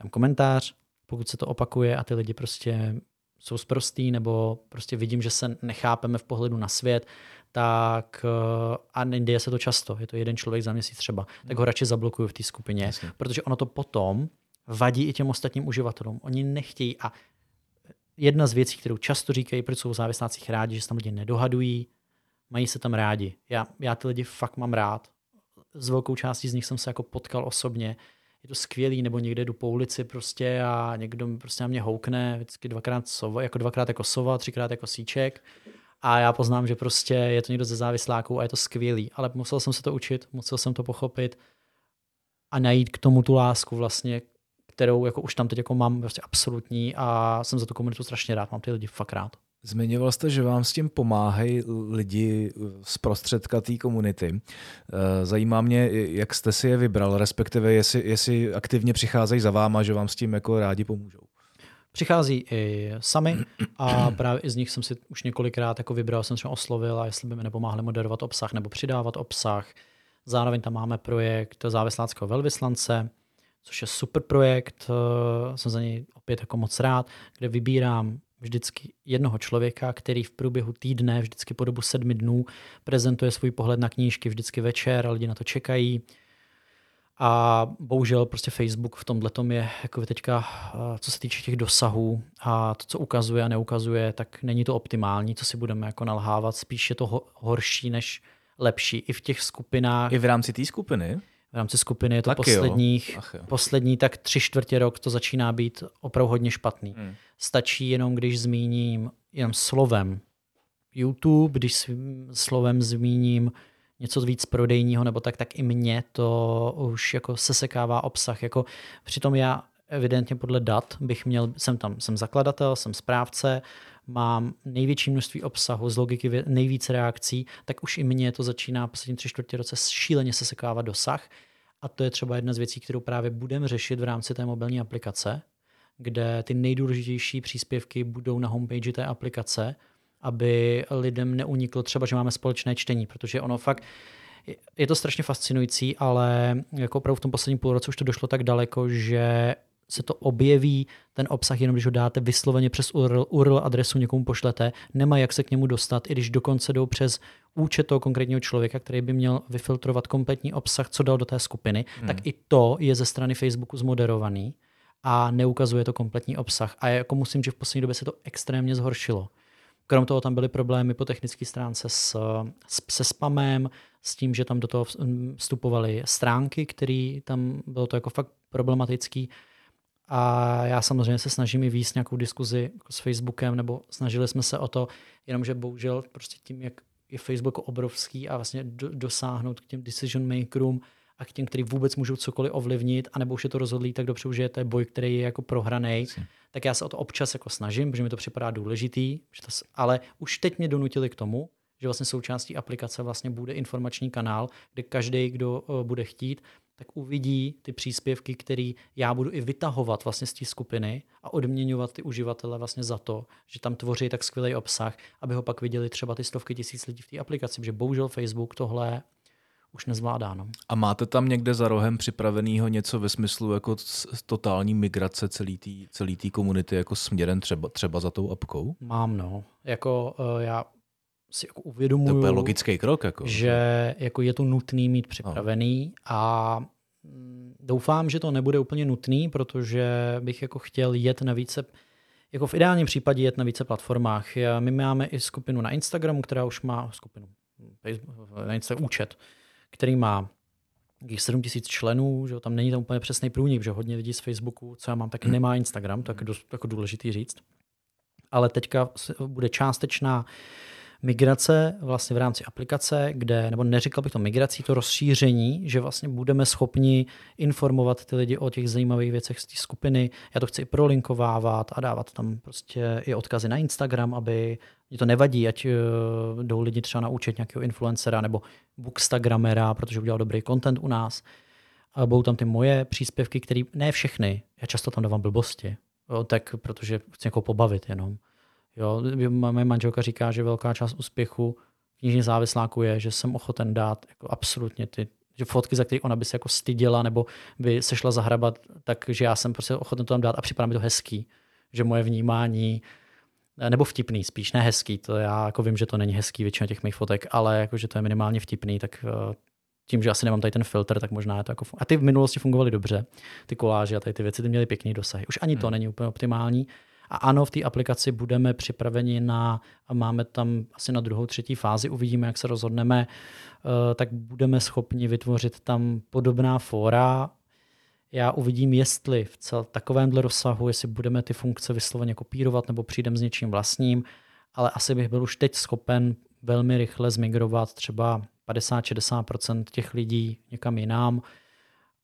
Dám komentář, pokud se to opakuje a ty lidi prostě jsou sprostý nebo prostě vidím, že se nechápeme v pohledu na svět, tak a neděje se to často, je to jeden člověk za měsíc třeba, tak ho radši zablokuju v té skupině, jasně. Protože ono to potom vadí i těm ostatním uživatelům. Oni nechtějí a jedna z věcí, kterou často říkají, proč jsou v závislácích rádi, že se tam lidi nedohadují, mají se tam rádi. Já, já ty lidi fakt mám rád. S velkou částí z nich jsem se jako potkal osobně. Je to skvělý, nebo někde jdu po ulici prostě a někdo prostě na mě houkne vždycky dvakrát sova, jako dvakrát jako sova, třikrát jako síček a já poznám, že prostě je to někdo ze závisláků a je to skvělý. Ale musel jsem se to učit, musel jsem to pochopit a najít k tomu tu lásku vlastně, kterou jako už tam teď jako mám prostě absolutní a jsem za tu komunitu strašně rád. Mám ty lidi fakt rád. Zmiňoval jste, že vám s tím pomáhají lidi z prostředka té komunity. Zajímá mě, jak jste si je vybral, respektive jestli, jestli aktivně přicházejí za váma, že vám s tím jako rádi pomůžou. Přichází i sami a právě i z nich jsem si už několikrát jako vybral, jsem třeba oslovil a jestli by mi nepomáhli moderovat obsah nebo přidávat obsah. Zároveň tam máme projekt závisláckého velvyslance, což je super projekt, jsem za něj opět jako moc rád, kde vybírám vždycky jednoho člověka, který v průběhu týdne, vždycky po dobu sedmi dnů prezentuje svůj pohled na knížky vždycky večer a lidi na to čekají. A bohužel prostě Facebook v tomhletom je jako teďka, co se týče těch dosahů a to, co ukazuje a neukazuje, tak není to optimální, co si budeme jako nalhávat. Spíš je to horší než lepší. I v těch skupinách. I v rámci té skupiny? v rámci skupiny je to posledních, poslední tak tři čtvrtě rok to začíná být opravdu hodně špatný. Hmm. Stačí jenom, když zmíním jenom slovem YouTube, když svým slovem zmíním něco víc prodejního nebo tak, tak i mě to už jako sesekává obsah. Jako, přitom já evidentně podle dat bych měl, jsem tam, jsem zakladatel, jsem správce, mám největší množství obsahu, z logiky nejvíc reakcí, tak už i mě to začíná poslední tři čtvrtě roce šíleně sesekávat dosah. A to je třeba jedna z věcí, kterou právě budeme řešit v rámci té mobilní aplikace, kde ty nejdůležitější příspěvky budou na homepage té aplikace, aby lidem neuniklo třeba, že máme společné čtení, protože ono fakt, je to strašně fascinující, ale jako opravdu v tom posledním půlroce už to došlo tak daleko, že se to objeví, ten obsah, jenom když ho dáte vysloveně přes U R L adresu někomu pošlete, nemá jak se k němu dostat, i když dokonce jdou přes účet toho konkrétního člověka, který by měl vyfiltrovat kompletní obsah, co dal do té skupiny, hmm. tak i to je ze strany Facebooku zmoderovaný a neukazuje to kompletní obsah. A jako musím, že v poslední době se to extrémně zhoršilo. Krom toho tam byly problémy po technické stránce s, se spamem, s tím, že tam do toho vstupovaly stránky, které tam bylo to jako fakt problematický. A já samozřejmě se snažím i vést nějakou diskuzi s Facebookem, nebo snažili jsme se o to, jenomže bohužel prostě tím, jak je Facebook obrovský a vlastně dosáhnout k těm decision makerům a k těm, kteří vůbec můžou cokoliv ovlivnit, anebo už je to rozhodlí tak dobře, že je to boj, který je jako prohranej, Sim. tak já se o to občas jako snažím, protože mi to připadá důležitý, že to, ale už teď mě donutili k tomu, že vlastně součástí aplikace vlastně bude informační kanál, kde každý, kdo bude chtít, tak uvidí ty příspěvky, které já budu i vytahovat vlastně z té skupiny a odměňovat ty uživatele vlastně za to, že tam tvoří tak skvělý obsah, aby ho pak viděli třeba ty stovky tisíc lidí v té aplikaci, protože bohužel Facebook tohle už nezvládá. No. A máte tam někde za rohem připraveného něco ve smyslu jako totální migrace celé té komunity jako směrem třeba, třeba za tou apkou? Mám, no. Jako uh, já si jako uvědomuju, to je logický krok, jako. že jako je to nutný mít připravený no. a doufám, že to nebude úplně nutný, protože bych jako chtěl jet na více, jako v ideálním případě jet na více platformách. Já, my máme i skupinu na Instagramu, která už má skupinu, na Instagramu účet, který má sedm tisíc členů, že tam není tam úplně přesný průnik, že hodně lidí z Facebooku, co já mám, tak nemá Instagram, tak dost jako důležitý říct. Ale teďka bude částečná migrace vlastně v rámci aplikace, kde, nebo neříkal bych to migrací, to rozšíření, že vlastně budeme schopni informovat ty lidi o těch zajímavých věcech z té skupiny. Já to chci i prolinkovávat a dávat tam prostě i odkazy na Instagram, aby mě to nevadí, ať uh, jdou lidi třeba na účet nějakého influencera nebo bookstagramera, protože udělal dobrý content u nás. A budou tam ty moje příspěvky, které ne všechny, já často tam dávám blbosti, jo, tak protože chci někoho pobavit jenom. Jo, moje manželka říká, že velká část úspěchu knižní závisláku je, že jsem ochoten dát jako absolutně ty že fotky, za které ona by se jako styděla nebo by se šla zahrabat, takže já jsem prostě ochoten to tam dát a připadá mi to hezký, že moje vnímání, nebo vtipný spíš, ne hezký, to já jako vím, že to není hezký většina těch mých fotek, ale jako, že to je minimálně vtipný, tak tím, že asi nemám tady ten filtr, tak možná je to jako... Fun- a ty v minulosti fungovaly dobře, ty koláže a tady ty věci, ty měly pěkný dosahy. Už ani to hmm. není úplně optimální. A ano, v té aplikaci budeme připraveni na, a máme tam asi na druhou, třetí fázi, uvidíme, jak se rozhodneme, tak budeme schopni vytvořit tam podobná fóra. Já uvidím, jestli v cel takovémhle rozsahu, jestli budeme ty funkce vysloveně kopírovat nebo přijdem s něčím vlastním, ale asi bych byl už teď schopen velmi rychle zmigrovat třeba padesát až šedesát procent těch lidí někam jinam.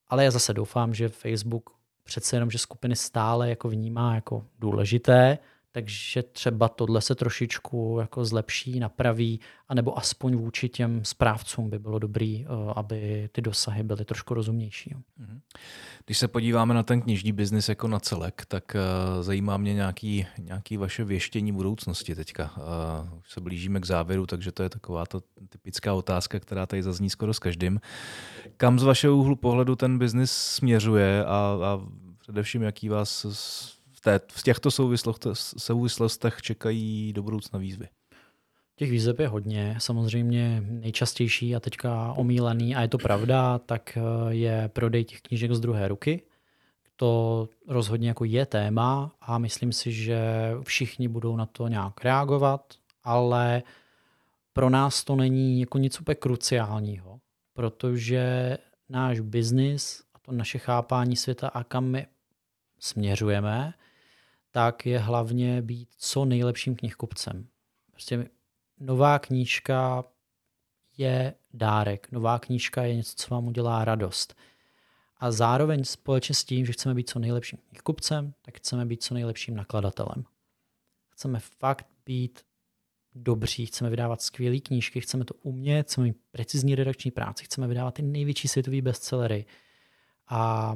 Ale já zase doufám, že Facebook přece jenom, že skupiny stále jako vnímá jako důležité, takže třeba tohle se trošičku jako zlepší, napraví, anebo aspoň vůči těm správcům by bylo dobrý, aby ty dosahy byly trošku rozumnější. Když se podíváme na ten knižní biznis jako na celek, tak zajímá mě nějaký, nějaký vaše věštění budoucnosti teďka. Už se blížíme k závěru, takže to je taková ta typická otázka, která tady zazní skoro s každým. Kam z vašeho úhlu pohledu ten biznis směřuje a, a především jaký vás v těchto souvislostech čekají do budoucna výzvy? Těch výzev je hodně. Samozřejmě nejčastější a teďka omílený, a je to pravda, tak je prodej těch knížek z druhé ruky. To rozhodně jako je téma a myslím si, že všichni budou na to nějak reagovat, ale pro nás to není jako nic úplně kruciálního, protože náš biznis a to naše chápání světa a kam my směřujeme, tak je hlavně být co nejlepším knihkupcem. Prostě nová knížka je dárek, nová knížka je něco, co vám udělá radost. A zároveň společně s tím, že chceme být co nejlepším knihkupcem, tak chceme být co nejlepším nakladatelem. Chceme fakt být dobří, chceme vydávat skvělé knížky, chceme to umět, chceme mít precizní redakční práci, chceme vydávat ty největší světové bestsellery a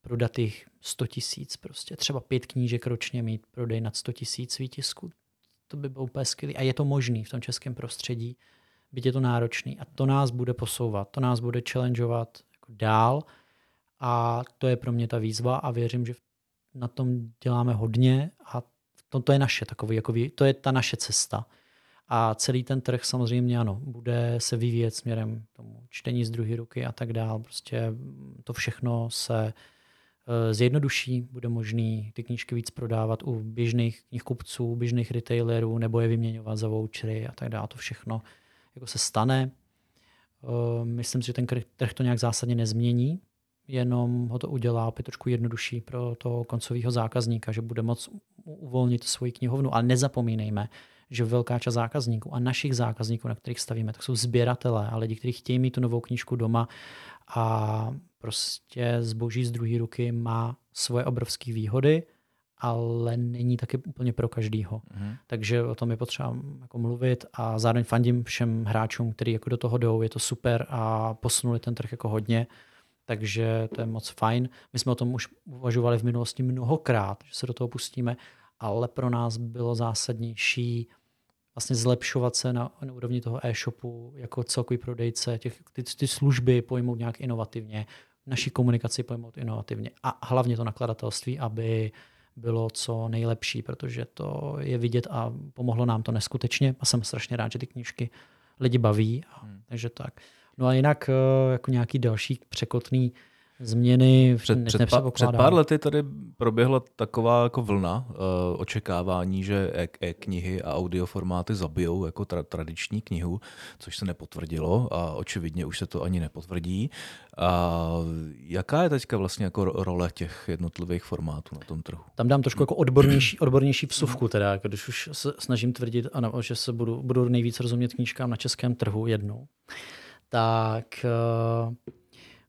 prodat jich sto tisíc, prostě třeba pět knížek ročně mít prodej nad sto tisíc výtisků. To by bylo úplně skvělý a je to možný v tom českém prostředí, byť je to náročný a to nás bude posouvat, to nás bude challengeovat jako dál a to je pro mě ta výzva a věřím, že na tom děláme hodně a to, to je naše takový, jako, to je ta naše cesta. A celý ten trh samozřejmě ano, bude se vyvíjet směrem tomu čtení z druhé ruky a tak dál. Prostě to všechno se e, zjednoduší, bude možný ty knížky víc prodávat u běžných knihkupců, běžných retailerů, nebo je vyměňovat za vouchery a tak dále. To všechno jako se stane. E, myslím si, že ten trh to nějak zásadně nezmění, jenom ho to udělá opět trošku jednodušší pro toho koncového zákazníka, že bude moct uvolnit svoji knihovnu. Ale nezapomínejme, že velká část zákazníků a našich zákazníků, na kterých stavíme, tak jsou sběratelé a lidi, kteří chtějí mít tu novou knížku doma a prostě zboží z druhé ruky má svoje obrovské výhody, ale není taky úplně pro každýho. Mm. Takže o tom je potřeba jako mluvit a zároveň fandím všem hráčům, kteří jako do toho jdou, je to super a posunuli ten trh jako hodně. Takže to je moc fajn. My jsme o tom už uvažovali v minulosti mnohokrát, že se do toho pustíme, ale pro nás bylo zásadnější vlastně zlepšovat se na, na úrovni toho e-shopu jako celkový prodejce, těch, ty, ty služby pojmout nějak inovativně, naší komunikaci pojmout inovativně a hlavně to nakladatelství, aby bylo co nejlepší, protože to je vidět a pomohlo nám to neskutečně a jsem strašně rád, že ty knížky lidi baví, a, hmm. takže tak. No a jinak jako nějaký další překotný změny před, před, pa, před pár lety tady proběhla taková jako vlna uh, očekávání, že e-knihy a audioformáty zabijou jako tra- tradiční knihu, což se nepotvrdilo a očividně už se to ani nepotvrdí. A jaká je teďka vlastně jako role těch jednotlivých formátů na tom trhu? Tam dám trošku jako odbornější, odbornější vsuvku teda, když už se snažím tvrdit, ano, že se budu, budu nejvíc rozumět knížkám na českém trhu jednou. Tak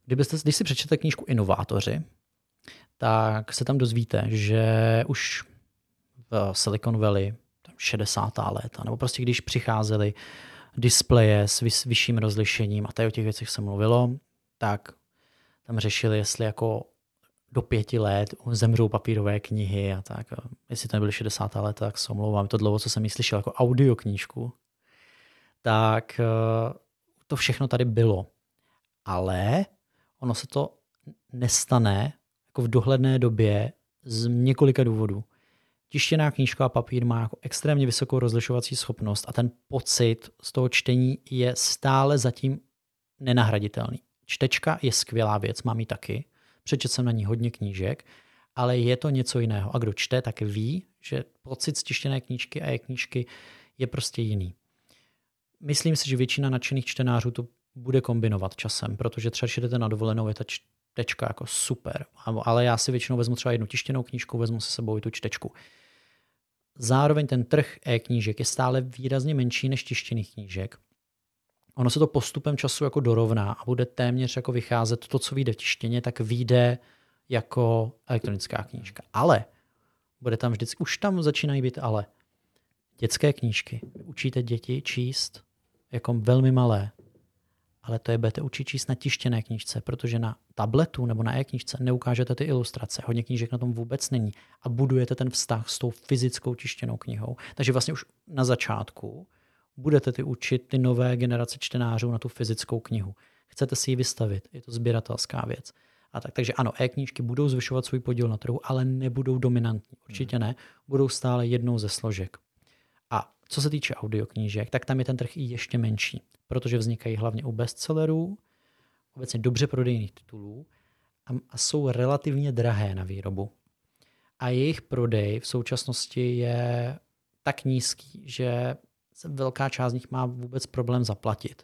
kdybyste, když si přečtete knížku Inovátoři, tak se tam dozvíte, že už v Silicon Valley tam šedesátá léta, nebo prostě když přicházely displeje s vyšším rozlišením a tady o těch věcech se mluvilo, tak tam řešili, jestli jako do pěti let zemřou papírové knihy a tak. Jestli to nebyly šedesátá léta, tak se omlouvám. To dlouho, co jsem ji slyšel jako audioknížku, tak to všechno tady bylo, ale ono se to nestane jako v dohledné době z několika důvodů. Tištěná knížka a papír má jako extrémně vysokou rozlišovací schopnost a ten pocit z toho čtení je stále zatím nenahraditelný. Čtečka je skvělá věc, mám ji taky, přečet jsem na ní hodně knížek, ale je to něco jiného a kdo čte, tak ví, že pocit z tištěné knížky a e-knížky je prostě jiný. Myslím si, že většina nadšených čtenářů to bude kombinovat časem, protože třeba když jdete na dovolenou, je ta čtečka jako super, ale já si většinou vezmu třeba jednu tištěnou knížku, vezmu se sebou i tu čtečku. Zároveň ten trh e-knížek je stále výrazně menší než tištěných knížek. Ono se to postupem času jako dorovná a bude téměř jako vycházet to, co vyjde v tištěně, tak vyjde jako elektronická knížka. Ale bude tam vždycky, už tam začínají být ale. Dětské knížky. Učíte děti číst jako velmi malé, ale to je budete učit číst na tištěné knížce, protože na tabletu nebo na e-knížce neukážete ty ilustrace. Hodně knížek na tom vůbec není a budujete ten vztah s tou fyzickou tištěnou knihou. Takže vlastně už na začátku budete ty učit ty nové generace čtenářů na tu fyzickou knihu. Chcete si ji vystavit, je to sběratelská věc. A tak, takže ano, e-knížky budou zvyšovat svůj podíl na trhu, ale nebudou dominantní. Určitě ne, budou stále jednou ze složek. Co se týče audioknížek, tak tam je ten trh i ještě menší, protože vznikají hlavně u bestsellerů, obecně dobře prodejných titulů a jsou relativně drahé na výrobu. A jejich prodej v současnosti je tak nízký, že velká část z nich má vůbec problém zaplatit.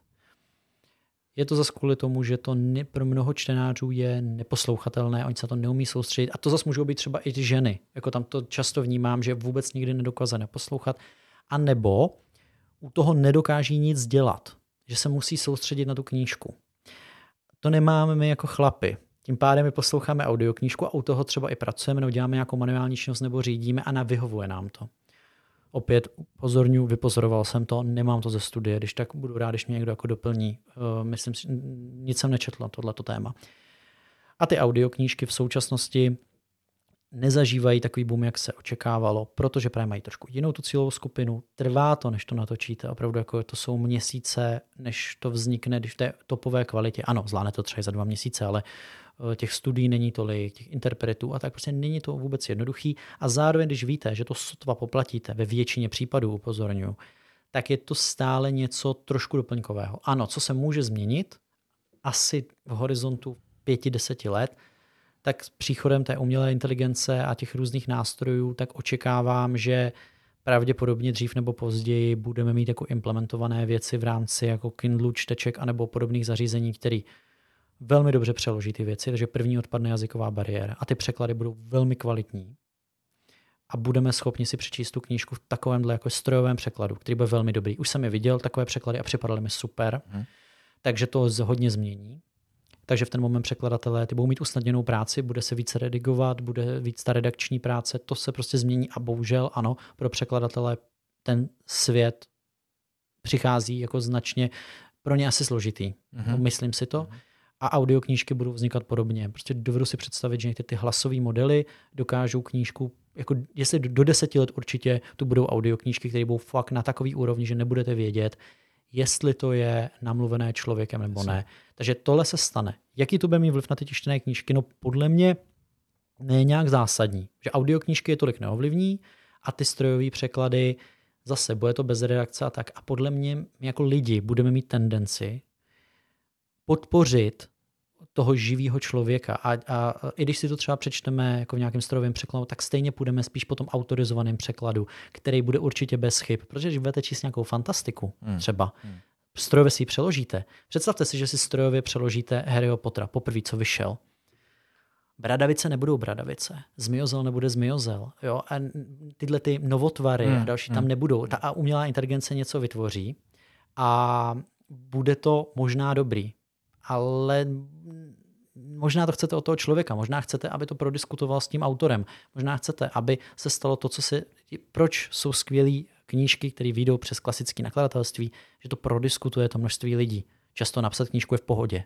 Je to zase kvůli tomu, že to ne, pro mnoho čtenářů je neposlouchatelné, oni se to neumí soustředit. A to zase můžou být třeba i ty ženy. Jako tam to často vnímám, že vůbec nikdy nedokážou poslouchat. A nebo u toho nedokáží nic dělat, že se musí soustředit na tu knížku. To nemáme my jako chlapi. Tím pádem my posloucháme audioknížku a u toho třeba i pracujeme, nebo děláme nějakou manuální činnost, nebo řídíme a nevyhovuje nám to. Opět pozorňuji, vypozoroval jsem to, nemám to ze studie, když tak budu rád, když mě někdo jako doplní. Myslím si, nic jsem nečetl na tohleto téma. A ty audioknížky v současnosti nezažívají takový boom, jak se očekávalo, protože právě mají trošku jinou tu cílovou skupinu. Trvá to, než to natočíte. Opravdu jako to jsou měsíce, než to vznikne, když v té topové kvalitě. Ano, zvládne to třeba za dva měsíce, ale těch studií není tolik, těch interpretů a tak prostě není to vůbec jednoduchý. A zároveň, když víte, že to sotva poplatíte, ve většině případů upozorňuji, tak je to stále něco trošku doplňkového. Ano, co se může změnit, asi v horizontu pěti, deseti let, tak s příchodem té umělé inteligence a těch různých nástrojů, tak očekávám, že pravděpodobně dřív nebo později budeme mít jako implementované věci v rámci jako Kindlu, čteček anebo podobných zařízení, které velmi dobře přeloží ty věci, takže první odpadne jazyková bariéra a ty překlady budou velmi kvalitní. A budeme schopni si přečíst tu knížku v takovémhle jako strojovém překladu, který bude velmi dobrý. Už jsem je viděl, takové překlady a připadaly mi super, hmm. takže to hodně změní. Takže v ten moment překladatelé ty budou mít usnadněnou práci, bude se více redigovat, bude víc ta redakční práce, to se prostě změní a bohužel ano, pro překladatele ten svět přichází jako značně pro ně asi složitý. Mm-hmm. Myslím si to. A audioknížky budou vznikat podobně. Prostě dovedu si představit, že ty, ty hlasové modely dokážou knížku, jako jestli do deseti let určitě tu budou audioknížky, které budou fakt na takový úrovni, že nebudete vědět, jestli to je namluvené člověkem nebo ne. Takže tohle se stane. Jaký to bude mít vliv na ty tištěné knížky? No podle mě ne nějak zásadní. Že audioknížky je tolik neovlivní a ty strojové překlady zase bude to bez redakce a tak. A podle mě my jako lidi budeme mít tendenci podpořit toho živého člověka. A, a i když si to třeba přečteme jako v nějakém strojovém překladu, tak stejně půjdeme spíš po tom autorizovaném překladu, který bude určitě bez chyb. Protože když budete číst nějakou fantastiku hmm. třeba, hmm. strojově si ji přeložíte. Představte si, že si strojově přeložíte Harryho Pottera, poprvé, co vyšel. Bradavice nebudou bradavice. Zmiozel nebude zmiozel. Jo? A tyhle ty novotvary hmm. a další hmm. tam nebudou. Ta a umělá inteligence něco vytvoří a bude to možná dobrý. Ale možná to chcete od toho člověka, možná chcete, aby to prodiskutoval s tím autorem, možná chcete, aby se stalo to, co se, proč jsou skvělý knížky, které vyjdou přes klasické nakladatelství, že to prodiskutuje to množství lidí. Často napsat knížku je v pohodě.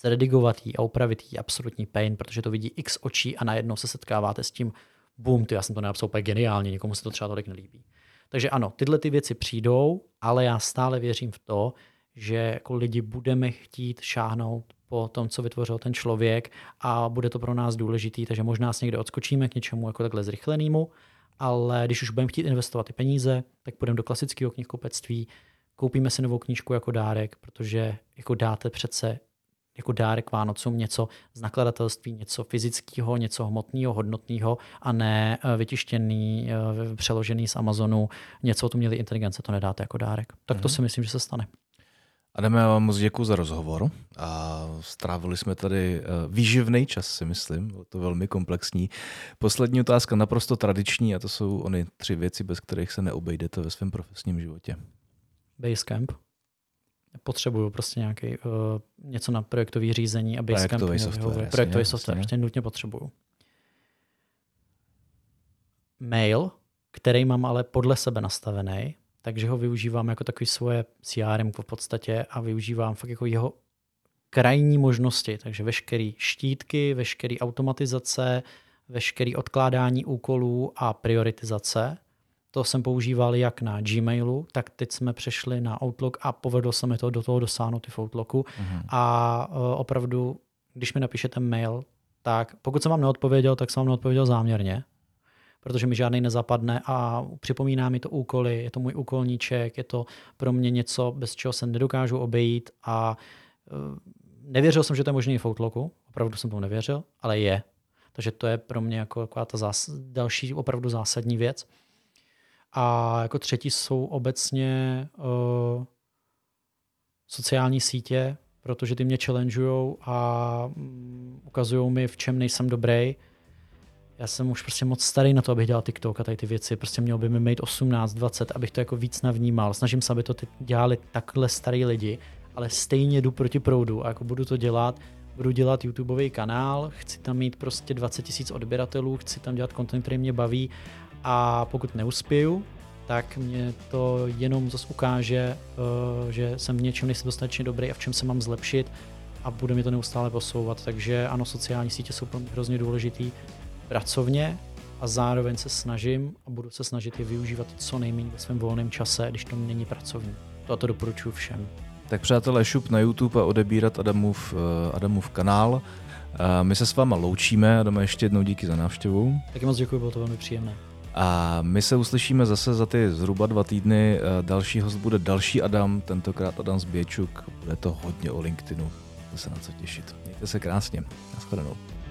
Zredigovat ji a upravit ji absolutní pain, protože to vidí x očí a najednou se setkáváte s tím, bum, ty, já jsem to nenapsal úplně geniálně, nikomu se to třeba tolik nelíbí. Takže ano, tyhle ty věci přijdou, ale já stále věřím v to, že jako lidi budeme chtít šáhnout po tom, co vytvořil ten člověk a bude to pro nás důležitý, takže možná se někde odskočíme k něčemu jako takhle zrychlenému, ale když už budeme chtít investovat i peníze, tak půjdeme do klasického knihkupectví, koupíme si novou knížku jako dárek, protože jako dáte přece jako dárek Vánocům něco z nakladatelství, něco fyzického, něco hmotného, hodnotného a ne vytištěný, přeložený z Amazonu, něco tu měli inteligence, to nedáte jako dárek. Tak to mm. si myslím, že se stane. Adame, já vám moc děkuji za rozhovor. A strávili jsme tady výživný čas, si myslím. Bylo to velmi komplexní. Poslední otázka, naprosto tradiční, a to jsou ony tři věci, bez kterých se neobejdete ve svém profesním životě. Basecamp. Potřebuju prostě nějaký uh, něco na projektové řízení a Basecamp. Projektový software. Projektový software, prostě nutně potřebuju. Mail, který mám ale podle sebe nastavený, takže ho využívám jako takový svoje C R M v podstatě a využívám fakt jako jeho krajní možnosti. Takže veškerý štítky, veškerý automatizace, veškerý odkládání úkolů a prioritizace. To jsem používal jak na Gmailu, tak teď jsme přešli na Outlook a povedlo se mi to do toho dosáhnout i v Outlooku. Mhm. A opravdu, když mi napíšete mail, tak pokud jsem vám neodpověděl, tak jsem vám neodpověděl záměrně, protože mi žádný nezapadne a připomíná mi to úkoly, je to můj úkolníček, je to pro mě něco, bez čeho se nedokážu obejít a nevěřil jsem, že to je možný v Outlooku, opravdu jsem tomu nevěřil, ale je. Takže to je pro mě jako, jako ta zás, další opravdu zásadní věc. A jako třetí jsou obecně uh, sociální sítě, protože ty mě challengujou a ukazujou mi, v čem nejsem dobrý. Já jsem už prostě moc starý na to, abych dělal TikTok a tady ty věci. Prostě měl by mi mít osmnáct, dvacet, abych to jako víc navnímal. Snažím se, aby to dělali takhle starý lidi, ale stejně jdu proti proudu. A jako budu to dělat, budu dělat YouTubeový kanál, chci tam mít prostě dvacet tisíc odběratelů, chci tam dělat content, který mě baví, a pokud neuspěju, tak mě to jenom zase ukáže, že jsem v něčem nejsem dostatečně dobrý a v čem se mám zlepšit, a bude mě to neustále posouvat. Takže ano, sociální sítě jsou pro mě hrozně důležitý pracovně a zároveň se snažím a budu se snažit je využívat co nejméně ve svém volném čase, když to není pracovní. To a to doporučuji všem. Tak přátelé, šup na YouTube a odebírat Adamův, Adamův kanál. My se s váma loučíme. Adame, ještě jednou díky za návštěvu. Taky moc děkuji, bylo to velmi příjemné. A my se uslyšíme zase za ty zhruba dva týdny. Další host bude další Adam, tentokrát Adam Zběčuk. Bude to hodně o LinkedInu. To se na co těšit. Mějte se krásně. Naschledanou.